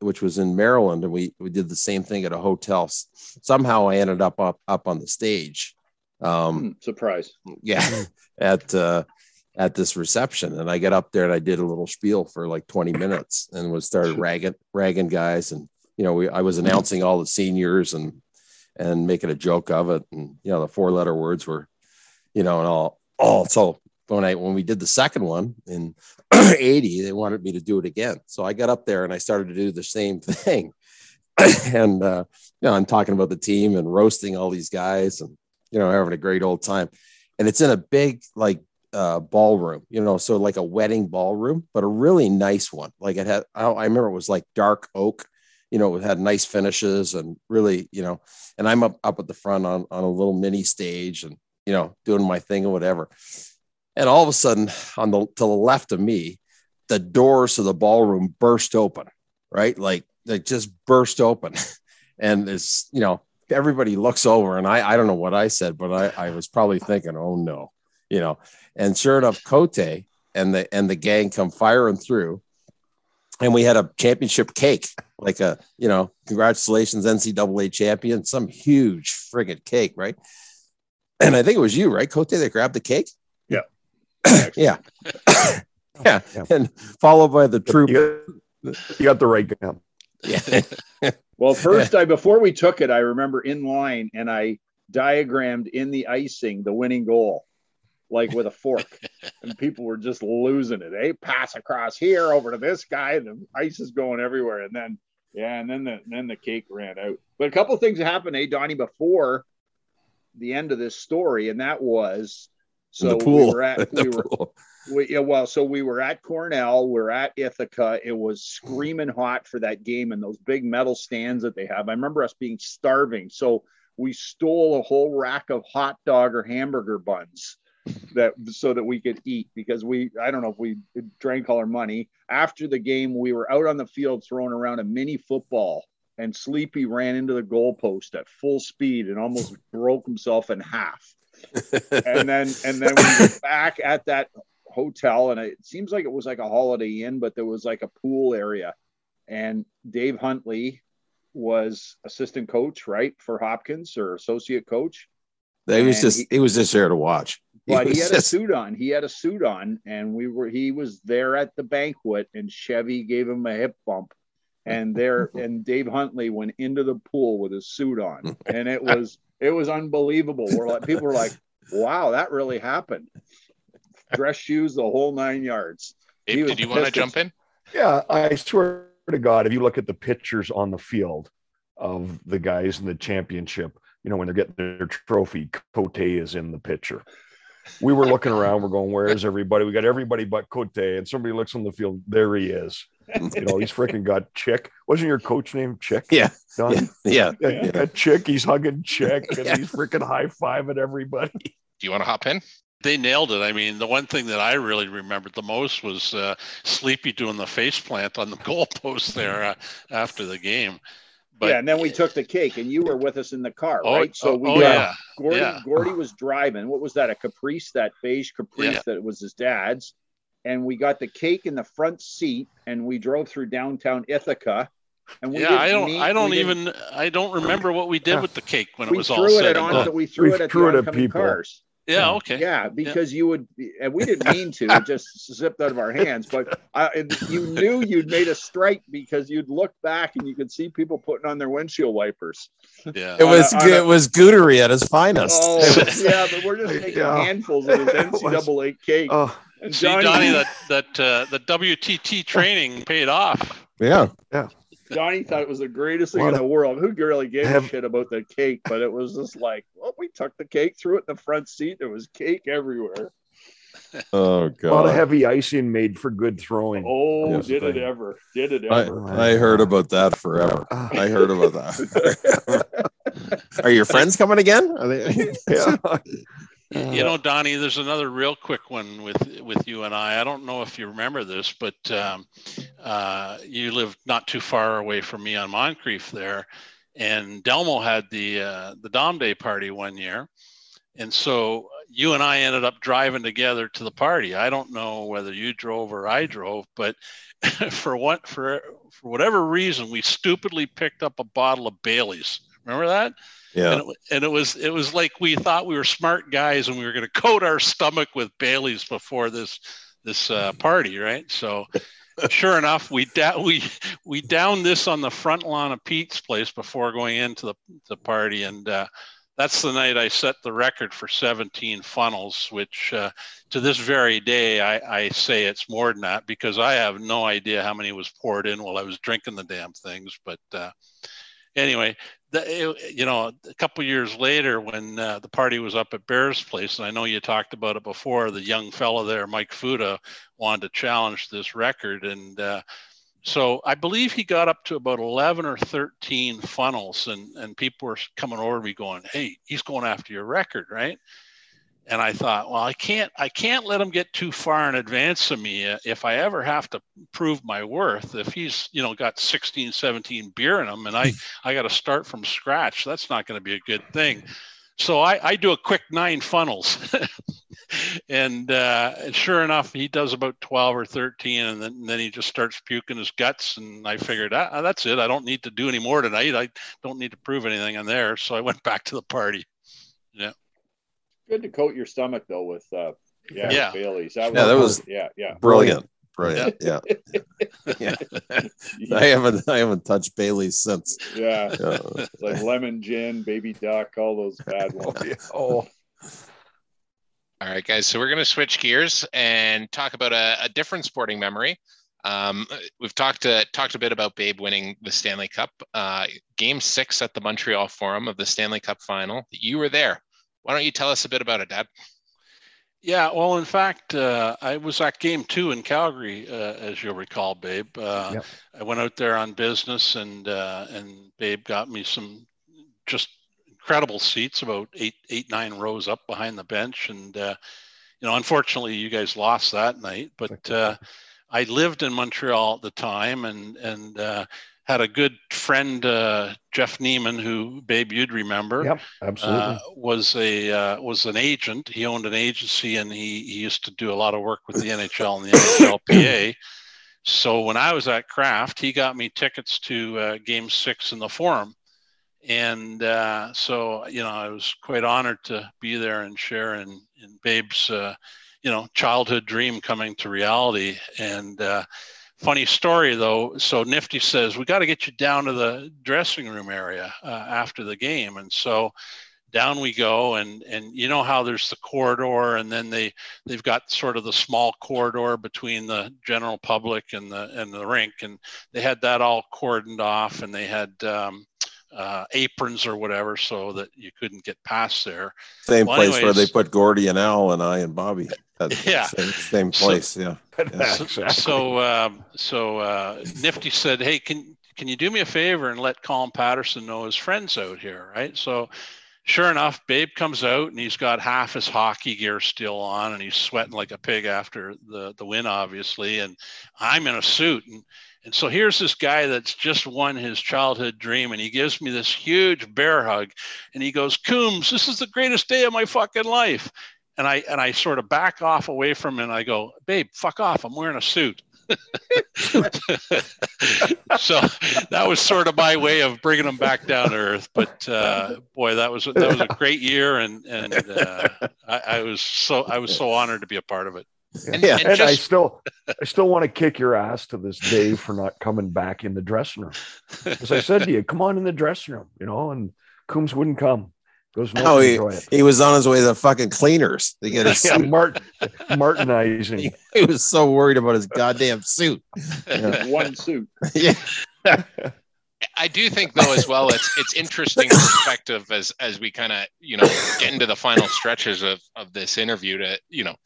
which was in Maryland, and we did the same thing at a hotel. Somehow I ended up on the stage. Surprise. Yeah. At this reception. And I got up there and I did a little spiel for like 20 minutes and started ragging guys. And, you know, I was announcing all the seniors and making a joke of it. And, you know, the 4-letter words were, you know, and all. So when we did the second one in 80, they wanted me to do it again. So I got up there and I started to do the same thing. And, you know, I'm talking about the team and roasting all these guys and, you know, having a great old time. And it's in a big, like, ballroom, you know, so like a wedding ballroom, but a really nice one. Like I remember it was like dark oak, you know, it had nice finishes and really, you know, and I'm up at the front on a little mini stage and, you know, doing my thing or whatever. And all of a sudden to the left of me, the doors to the ballroom burst open, right? Like they just burst open and it's, you know, everybody looks over and I don't know what I said, but I was probably thinking, oh no. You know, and sure enough, Cote and the gang come firing through, and we had a championship cake, like a, you know, congratulations NCAA champion, some huge friggin' cake, right? And I think it was you, right, Cote, that grabbed the cake. Yeah, yeah. Yeah, and followed by the troop. You got the right guy. Yeah. Well, first, before we took it, I remember in line, and I diagrammed in the icing the winning goal. Like with a fork, and people were just losing it. Hey, pass across here over to this guy, and the ice is going everywhere. And then, yeah. And then the cake ran out, but a couple of things happened, Donnie, before the end of this story. And that was, we were at Cornell, we're at Ithaca. It was screaming hot for that game. And those big metal stands that they have, I remember us being starving. So we stole a whole rack of hot dog or hamburger buns so that we could eat, because I don't know if we drank all our money. After the game, we were out on the field throwing around a mini football, and Sleepy ran into the goalpost at full speed and almost broke himself in half. And then we were back at that hotel, and it seems like it was like a Holiday Inn, but there was like a pool area, and Dave Huntley was assistant coach, right, for Hopkins, or associate coach. He was just there to watch. But he had a suit on, and he was there at the banquet, and Chevy gave him a hip bump, and Dave Huntley went into the pool with his suit on, and it was unbelievable. People were like, wow, that really happened. Dress shoes, the whole 9 yards. Dave, did you want to jump in? Yeah, I swear to God, if you look at the pictures on the field of the guys in the championship, you know, when they're getting their trophy, Cote is in the picture. We were looking around, we're going, where's everybody? We got everybody but Cote, and somebody looks on the field, there he is. You know, he's freaking got Chick. Wasn't your coach named Chick? Yeah. Don? Yeah. Chick, he's hugging Chick, and he's freaking high-fiving everybody. Do you want to hop in? They nailed it. I mean, the one thing that I really remembered the most was Sleepy doing the face plant on the goalpost there after the game. But, yeah, and then we took the cake, and you were with us in the car, right? So we Gordy was driving. What was that? A Caprice, that beige Caprice that was his dad's. And we got the cake in the front seat, and we drove through downtown Ithaca. And we I don't remember what we did with the cake when it was all said. We threw it at the oncoming cars. Yeah. Okay. Yeah, because you would, and we didn't mean to. It just zipped out of our hands. But you knew you'd made a strike because you'd look back and you could see people putting on their windshield wipers. Yeah, it was Goodery at his finest. Oh, yeah, but we're just making handfuls of his NCAA cake. And Johnny, the WTT training paid off. Yeah. Yeah. Johnny thought it was the greatest thing in the world. Who really gave a shit about the cake? But it was just like, well, we took the cake, threw it in the front seat. There was cake everywhere. Oh, God. A lot of heavy icing made for good throwing. Oh, yes, did it ever. I heard about that forever. I heard about that. Are your friends coming again? Are they? Yeah. You know, Donnie, there's another real quick one with you and I. I don't know if you remember this, but you lived not too far away from me on Moncrief there, and Delmo had the Dom Day party one year, and so you and I ended up driving together to the party. I don't know whether you drove or I drove, but for whatever reason, we stupidly picked up a bottle of Bailey's. Remember that? Yeah. And it was like we thought we were smart guys and we were going to coat our stomach with Bailey's before this party, right? So sure enough, we downed this on the front lawn of Pete's place before going into the party, and that's the night I set the record for 17 funnels, which to this very day, I say it's more than that because I have no idea how many was poured in while I was drinking the damn things, but anyway, a couple years later when the party was up at Bear's place, and I know you talked about it before, the young fella there, Mike Fuda, wanted to challenge this record. And so I believe he got up to about 11 or 13 funnels, and people were coming over to me going, hey, he's going after your record, right? And I thought, well, I can't let him get too far in advance of me if I ever have to prove my worth. If he's, got 16, 17 beer in him and I got to start from scratch, that's not going to be a good thing. So I do a quick 9 funnels. And sure enough, he does about 12 or 13. And then he just starts puking his guts. And I figured, that's it. I don't need to do any more tonight. I don't need to prove anything in there. So I went back to the party. Yeah. Good to coat your stomach though with Bailey's. That was brilliant. Yeah. I haven't touched Bailey's since. Yeah, it's like lemon gin, baby duck, all those bad ones. All right, guys. So we're gonna switch gears and talk about a different sporting memory. We've talked a bit about Babe winning the Stanley Cup, Game 6 at the Montreal Forum of the Stanley Cup Final. You were there. Why don't you tell us a bit about it, Dad? Yeah, well, in fact, I was at Game 2 in Calgary, as you'll recall, Babe. Yep. I went out there on business, and Babe got me some just incredible seats, about 9 rows up behind the bench. And, unfortunately, you guys lost that night. But I lived in Montreal at the time, and had a good friend, Jeff Neiman, who, Babe, you'd remember, yep, absolutely. Was an agent. He owned an agency, and he used to do a lot of work with the NHL and the NHLPA. So when I was at Kraft, he got me tickets to Game 6 in the Forum. And I was quite honored to be there and share in Babe's, childhood dream coming to reality. And funny story, though. So Nifty says, we got to get you down to the dressing room area after the game. And so down we go. And you know how there's the corridor, and then they've got sort of the small corridor between the general public and the rink. And they had that all cordoned off, and they had aprons or whatever so that you couldn't get past there. Same place where they put Gordy and Al and I and Bobby. Same place. Exactly. So Nifty said, hey, can you do me a favor and let Colin Patterson know his friend's out here, right? So Sure enough, Babe comes out and he's got half his hockey gear still on and he's sweating like a pig after the win, obviously. And I'm in a suit. And so here's this guy that's just won his childhood dream. And he gives me this huge bear hug and he goes, "Coombs, this is the greatest day of my fucking life." And I sort of back off away from him and I go, "Babe, fuck off. I'm wearing a suit." So that was sort of my way of bringing them back down to earth. But boy, that was a great year, and I was so honored to be a part of it. And I still want to kick your ass to this day for not coming back in the dressing room. Because I said to you, "Come on in the dressing room," you know, and Coombs wouldn't come. Goes, "No, he was on his way to the fucking cleaners to get his suit." Martinizing. He was so worried about his goddamn suit. Yeah. One suit. Yeah. I do think though as well, it's interesting perspective as we kind of, you know, get into the final stretches of this interview to, you know,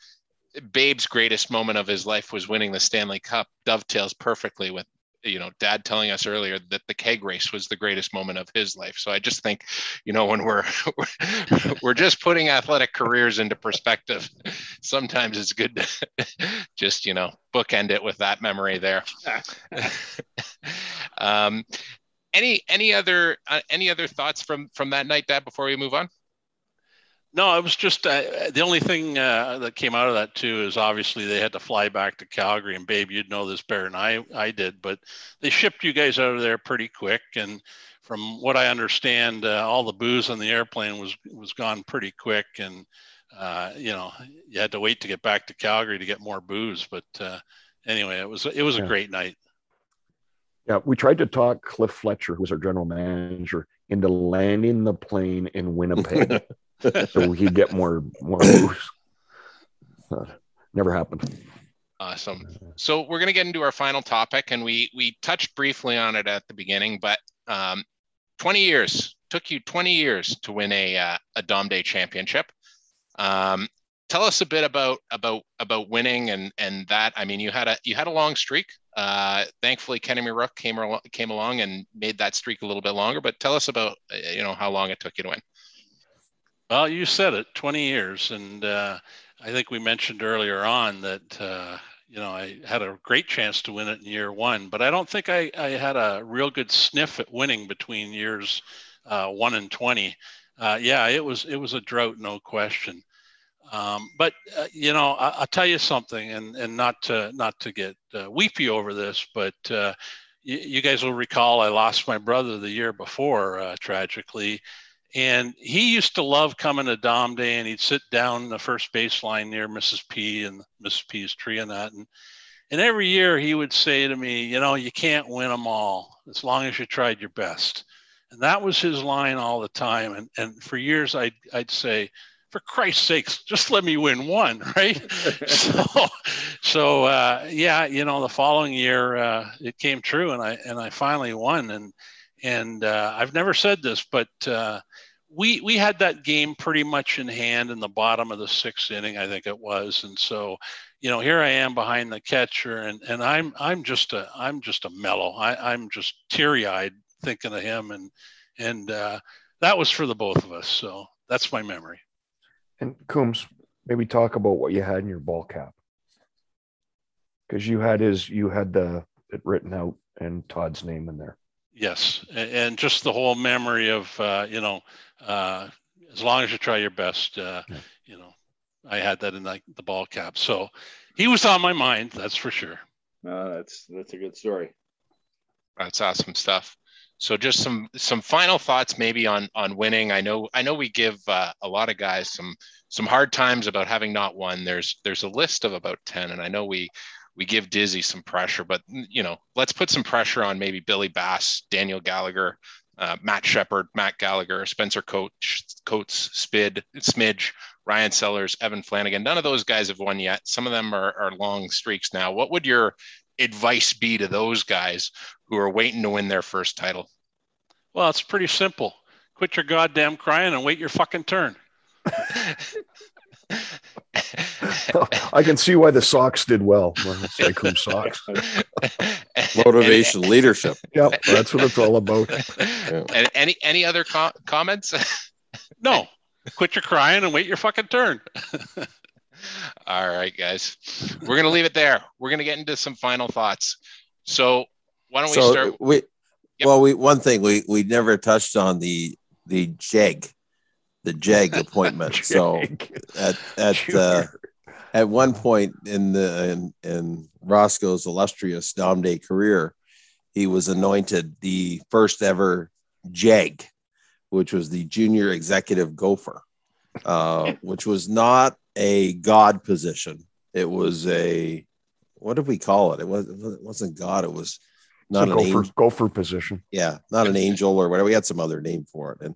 Babe's greatest moment of his life was winning the Stanley Cup, dovetails perfectly with, you know, Dad telling us earlier that the keg race was the greatest moment of his life. So I just think, you know, when we're just putting athletic careers into perspective, sometimes it's good to just, you know, bookend it with that memory there. Any other thoughts from that night, Dad, before we move on? No, it was just the only thing that came out of that, too, is obviously they had to fly back to Calgary. And, Babe, you'd know this better than I did, but they shipped you guys out of there pretty quick. And from what I understand, all the booze on the airplane was gone pretty quick. And, you know, you had to wait to get back to Calgary to get more booze. But anyway, it was a great night. Yeah, we tried to talk Cliff Fletcher, who was our general manager, into landing the plane in Winnipeg. So he'd get more moves. Never happened. Awesome. So we're going to get into our final topic, and we touched briefly on it at the beginning, but 20 years to win a Dom Day championship. Tell us a bit about winning and that. I mean, you had a long streak. Thankfully, Kenny Rook came along and made that streak a little bit longer. But tell us about, you know, how long it took you to win. Well, you said it, 20 years. And I think we mentioned earlier on that, you know, I had a great chance to win it in year one, but I don't think I had a real good sniff at winning between years 1 and 20. Yeah, it was a drought, no question. But, you know, I'll tell you something, and not to get weepy over this, but you guys will recall I lost my brother the year before, tragically. And he used to love coming to Dom Day, and he'd sit down the first baseline near Mrs. P and Mrs. P's tree and that. And every year he would say to me, "You know, you can't win them all as long as you tried your best." And that was his line all the time. And for years I'd say, "For Christ's sakes, just let me win one," right? So yeah, you know, the following year it came true, and I finally won. And I've never said this, but we had that game pretty much in hand in the bottom of the sixth inning, I think it was. And so, you know, here I am behind the catcher, and I'm just a mellow. I'm just teary-eyed thinking of him, and that was for the both of us. So that's my memory. And Coombs, maybe talk about what you had in your ball cap, because you had it written out and Todd's name in there. Yes, and just the whole memory of, you know, as long as you try your best, you know, I had that in the ball cap. So he was on my mind, that's for sure. That's a good story. That's awesome stuff. So just some final thoughts maybe on winning. I know we give a lot of guys some hard times about having not won. There's a list of about 10, and I know we give Dizzy some pressure, but, you know, let's put some pressure on maybe Billy Bass, Daniel Gallagher, Matt Shepard, Matt Gallagher, Spencer Coates, Smidge, Ryan Sellers, Evan Flanagan. None of those guys have won yet. Some of them are long streaks now. What would your advice be to those guys who are waiting to win their first title? Well, it's pretty simple. Quit your goddamn crying and wait your fucking turn. I can see why the Sox did well. Sy Coombs Sox. Motivation, leadership. Yep, that's what it's all about. Yeah. And any other comments? No. Quit your crying and wait your fucking turn. All right, guys. We're going to leave it there. We're going to get into some final thoughts. So why don't we start? One thing we never touched on the JEG appointment. JEG. So at one point in Roscoe's illustrious Dom Day career, he was anointed the first ever JEG, which was the junior executive gopher, which was not a God position. It was a, what did we call it? It wasn't God. It was not a gopher position. Yeah. Not an angel or whatever. We had some other name for it.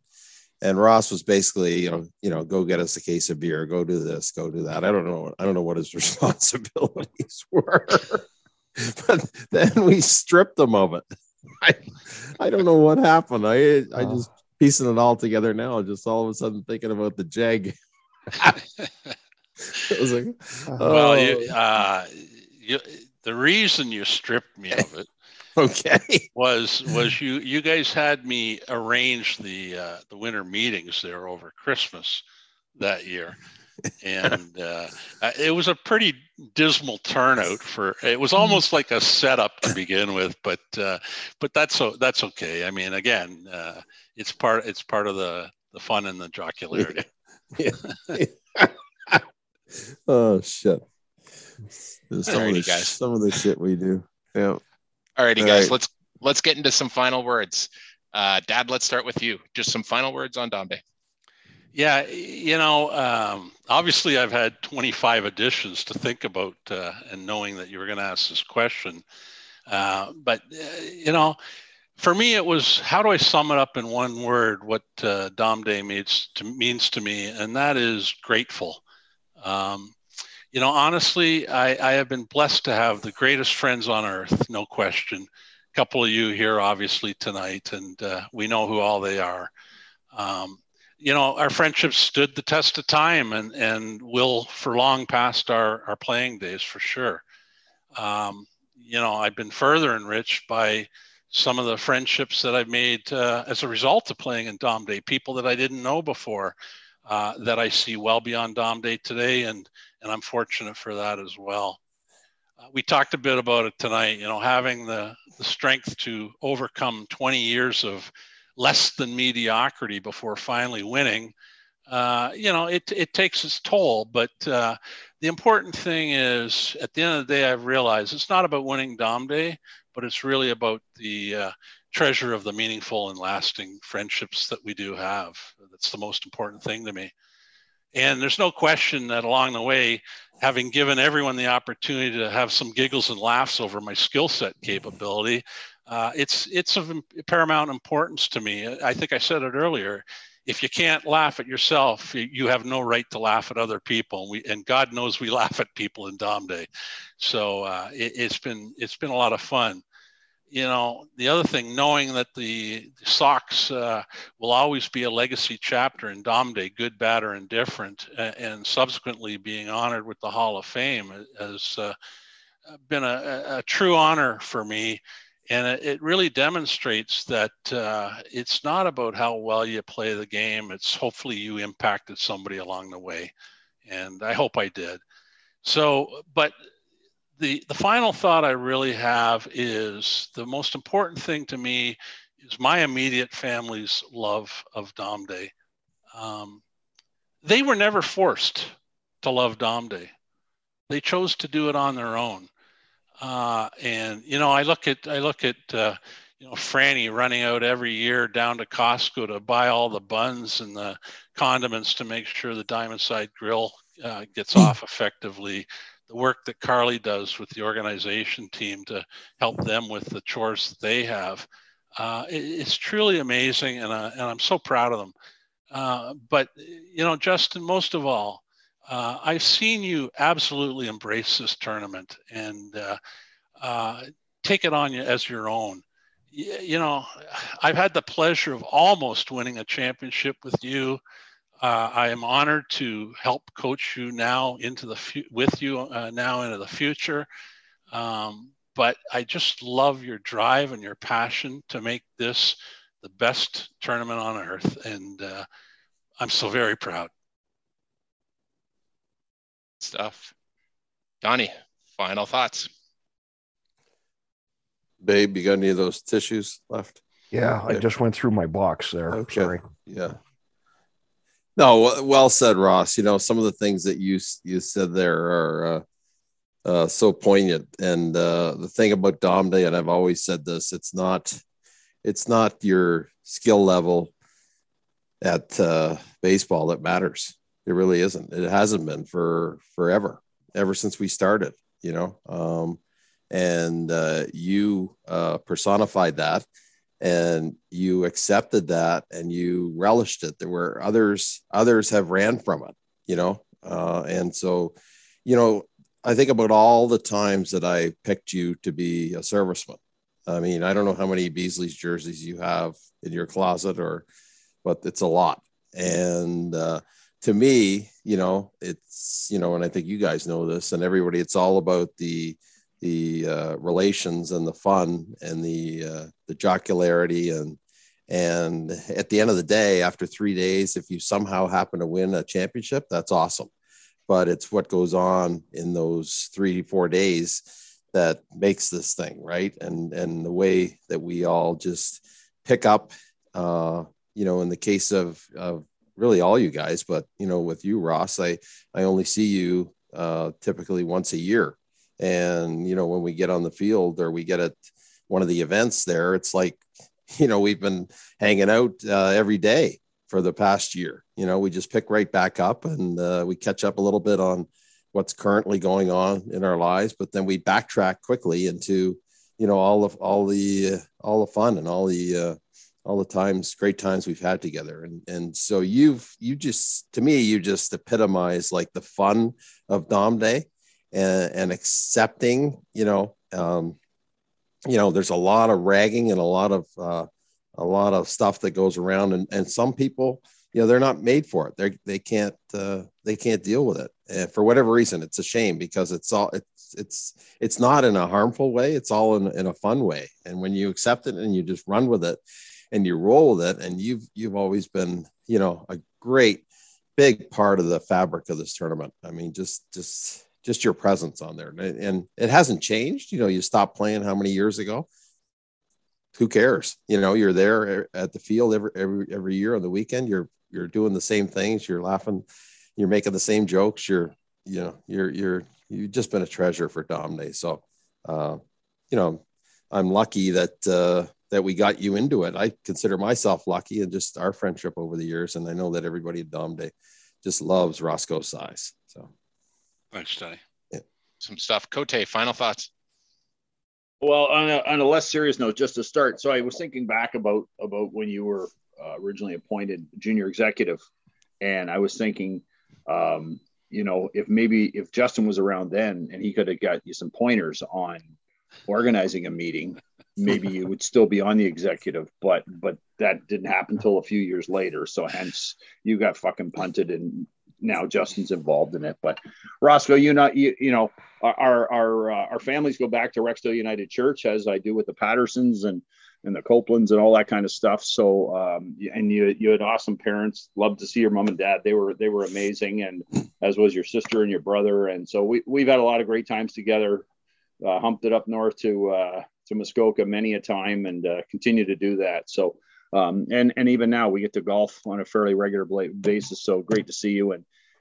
And Ross was basically, you know, go get us a case of beer, go do this, go do that. I don't know what his responsibilities were, but then we stripped them of it. I don't know what happened. I just piecing it all together now, just all of a sudden thinking about the JEG. It was like, well, the reason you stripped me of it, okay, was you guys had me arrange the winter meetings there over Christmas that year, and it was a pretty dismal turnout for. It was almost like a setup to begin with, but that's okay. I mean, again, it's part of the fun and the jocularity. Yeah. Oh shit! Some of the shit we do. Yeah. Alrighty, guys. Right. Let's get into some final words. Dad, let's start with you. Just some final words on Dom Day. Yeah, you know, obviously I've had 25 additions to think about, and knowing that you were going to ask this question, but you know, for me it was, how do I sum it up in one word? What Dom Day means to me, and that is grateful. You know, honestly, I have been blessed to have the greatest friends on earth, no question. A couple of you here, obviously, tonight, and we know who all they are. You know, our friendship stood the test of time and will for long past our playing days, for sure. You know, I've been further enriched by some of the friendships that I've made as a result of playing in Dom Day, people that I didn't know before that I see well beyond Dom Day today, and I'm fortunate for that as well. We talked a bit about it tonight, you know, having the strength to overcome 20 years of less than mediocrity before finally winning. You know, it takes its toll, but the important thing is, at the end of the day, I've realized it's not about winning Dom Day, but it's really about the treasure of the meaningful and lasting friendships that we do have. That's the most important thing to me. And there's no question that along the way, having given everyone the opportunity to have some giggles and laughs over my skill set capability, it's of paramount importance to me. I think I said it earlier. If you can't laugh at yourself, you have no right to laugh at other people. And God knows we laugh at people in Dom Day. So it's been a lot of fun. You know, the other thing, knowing that the Sox will always be a legacy chapter in Dom Day, good, bad, or indifferent, and subsequently being honored with the Hall of Fame has been a true honor for me. And it really demonstrates that it's not about how well you play the game. It's hopefully you impacted somebody along the way. And I hope I did. So, but the final thought I really have is the most important thing to me is my immediate family's love of Dom Day. They were never forced to love Dom Day. They chose to do it on their own. And you know, I look at you know, Franny running out every year down to Costco to buy all the buns and the condiments to make sure the Diamond Side Grill gets off effectively. The work that Carly does with the organization team to help them with the chores that they have. It's truly amazing, and I'm so proud of them. But, you know, Justin, most of all, I've seen you absolutely embrace this tournament and take it on you as your own. You know, I've had the pleasure of almost winning a championship with you. I am honored to help coach you now into the future. But I just love your drive and your passion to make this the best tournament on earth. And I'm so very proud. Stuff. Donnie, final thoughts. Babe, you got any of those tissues left? Yeah, okay. I just went through my box there. Okay. Sorry. Yeah. No, well said, Ross. You know, some of the things that you said there are so poignant. And the thing about Dom Day, and I've always said this, it's not your skill level at baseball that matters. It really isn't. It hasn't been for forever, ever since we started, you know. And you personified that, and you accepted that, and you relished it. There were others have ran from it, you know. And so, you know, I think about all the times that I picked you to be a serviceman. I mean, I don't know how many Beasley's jerseys you have in your closet, but it's a lot. And to me, you know, it's, you know, and I think you guys know this, and everybody, it's all about the relations and the fun and the jocularity. And at the end of the day, after 3 days, if you somehow happen to win a championship, that's awesome. But it's what goes on in those 3-4 days that makes this thing, right? And the way that we all just pick up, you know, in the case of really all you guys, but, you know, with you, Ross, I only see you typically once a year. And, you know, when we get on the field or we get at one of the events there, it's like, you know, we've been hanging out every day for the past year. You know, we just pick right back up, and we catch up a little bit on what's currently going on in our lives, but then we backtrack quickly into, you know, all the fun and all the times, great times we've had together. And so you just epitomize like the fun of Dom Day. And accepting, you know, there's a lot of ragging and a lot of stuff that goes around, and some people, you know, they're not made for it. They can't deal with it, and for whatever reason. It's a shame, because it's not in a harmful way. It's all in a fun way. And when you accept it and you just run with it and you roll with it, and you've always been, you know, a great big part of the fabric of this tournament. I mean, just your presence on there, and it hasn't changed. You know, you stopped playing how many years ago? Who cares? You know, you're there at the field every year on the weekend. You're doing the same things. You're laughing. You're making the same jokes. You've just been a treasure for Dom Day. So, you know, I'm lucky that we got you into it. I consider myself lucky, and just our friendship over the years. And I know that everybody at Dom Day just loves Roscoe Size. So. Thanks, Tony. Yeah. Some stuff. Cote, final thoughts. Well, on a less serious note, just to start. So I was thinking back about when you were originally appointed junior executive, and I was thinking, you know, if Justin was around then and he could have got you some pointers on organizing a meeting, maybe you would still be on the executive, but that didn't happen until a few years later. So hence you got fucking punted, and now Justin's involved in it. But Roscoe, you know, our families go back to Rexdale United Church, as I do with the Pattersons and the Copelands and all that kind of stuff. So, and you had awesome parents. Loved to see your mom and dad. They were amazing. And as was your sister and your brother. And so we've had a lot of great times together, humped it up north to Muskoka many a time, and continue to do that. So, and even now we get to golf on a fairly regular basis. So great to see you.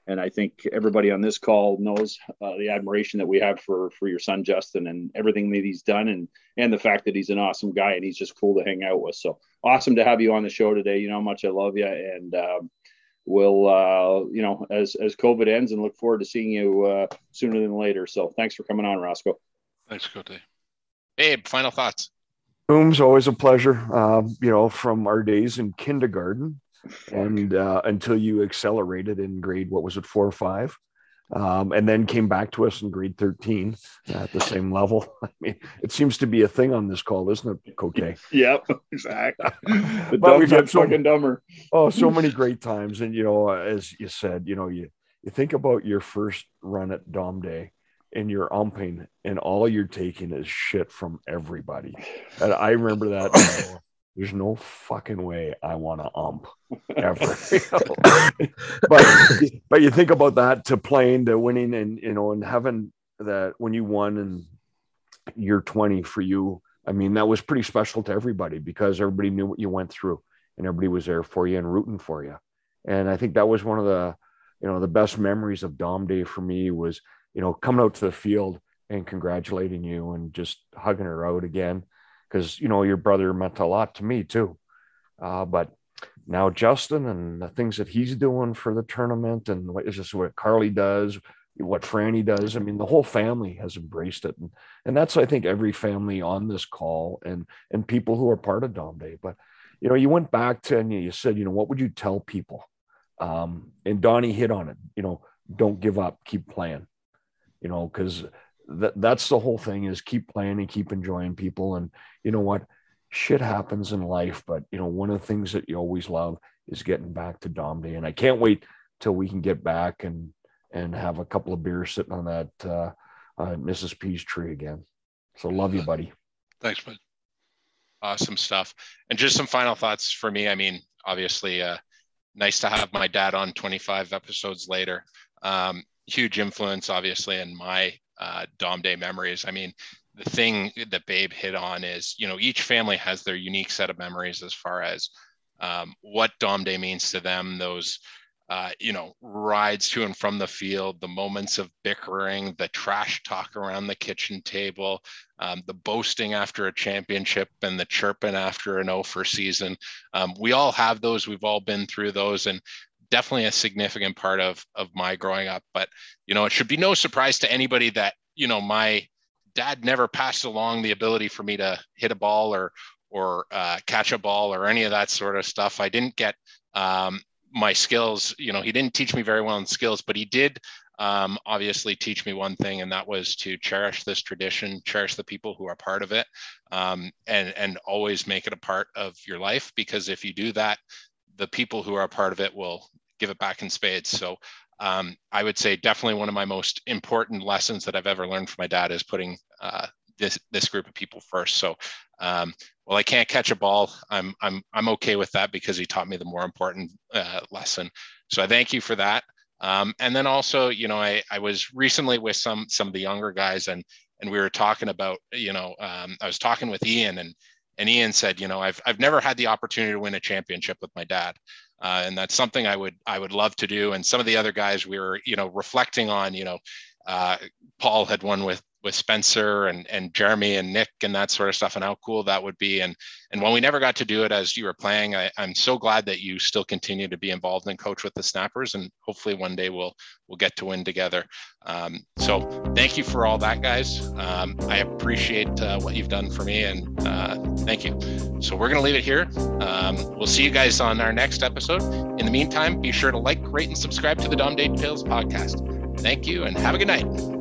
And I think everybody on this call knows the admiration that we have for your son, Justin, and everything that he's done, and the fact that he's an awesome guy and he's just cool to hang out with. So awesome to have you on the show today. You know how much I love you, and we'll, you know, as COVID ends, and look forward to seeing you sooner than later. So thanks for coming on, Roscoe. Thanks, Cote. Abe, final thoughts. Coombs, always a pleasure, you know, from our days in kindergarten and until you accelerated in grade, what was it, 4 or 5, and then came back to us in grade 13 at the same level. I mean, it seems to be a thing on this call, isn't it, Cote? Yep, exactly. The but we've had fucking dumber. Oh, so many great times. And, you know, as you said, you know, you think about your first run at Dom Day, and you're umping, and all you're taking is shit from everybody. And I remember that there's no fucking way I want to ump ever. But you think about that, to playing, to winning, and, you know, and having that when you won in year 20 for you, I mean, that was pretty special to everybody because everybody knew what you went through and everybody was there for you and rooting for you. And I think that was one of the, you know, the best memories of Dom Day for me was, you know, coming out to the field and congratulating you and just hugging her out again. Because, you know, your brother meant a lot to me too. But now Justin and the things that he's doing for the tournament and what is this, what Carly does, what Franny does. I mean, the whole family has embraced it. And that's, I think, every family on this call and people who are part of Dom Day. But, you know, you went back to, and you said, you know, what would you tell people? And Donnie hit on it, you know, don't give up, keep playing, you know, because that's the whole thing is keep playing and keep enjoying people. And you know what, shit happens in life, but you know, one of the things that you always love is getting back to Dom Day. And I can't wait till we can get back and have a couple of beers sitting on that, Mrs. P's tree again. So love you, buddy. Thanks, bud. Awesome stuff. And just some final thoughts for me. I mean, obviously, nice to have my dad on 25 episodes later. Huge influence, obviously, in my Dom Day memories. I mean, the thing that Babe hit on is, you know, each family has their unique set of memories as far as what Dom Day means to them, those, you know, rides to and from the field, the moments of bickering, the trash talk around the kitchen table, the boasting after a championship and the chirping after an 0-for season. We all have those. We've all been through those. And definitely a significant part of my growing up. But, you know, it should be no surprise to anybody that, you know, my dad never passed along the ability for me to hit a ball or catch a ball or any of that sort of stuff. I didn't get my skills, you know, he didn't teach me very well in skills, but he did obviously teach me one thing, and that was to cherish this tradition, cherish the people who are part of it, and always make it a part of your life, because if you do that, the people who are a part of it will give it back in spades. So I would say definitely one of my most important lessons that I've ever learned from my dad is putting this group of people first. So, well, I can't catch a ball. I'm okay with that because he taught me the more important lesson. So I thank you for that. And then also, you know, I was recently with some of the younger guys and we were talking about, you know, I was talking with Ian and Ian said, you know, I've never had the opportunity to win a championship with my dad. And that's something I would love to do. And some of the other guys we were, you know, reflecting on, you know, Paul had won with Spencer and Jeremy and Nick and that sort of stuff and how cool that would be. And while we never got to do it as you were playing, I'm so glad that you still continue to be involved and coach with the Snappers. And hopefully one day we'll get to win together. So thank you for all that, guys. I appreciate what you've done for me and thank you. So we're going to leave it here. We'll see you guys on our next episode. In the meantime, be sure to like, rate, and subscribe to the Dom Day Tales podcast. Thank you and have a good night.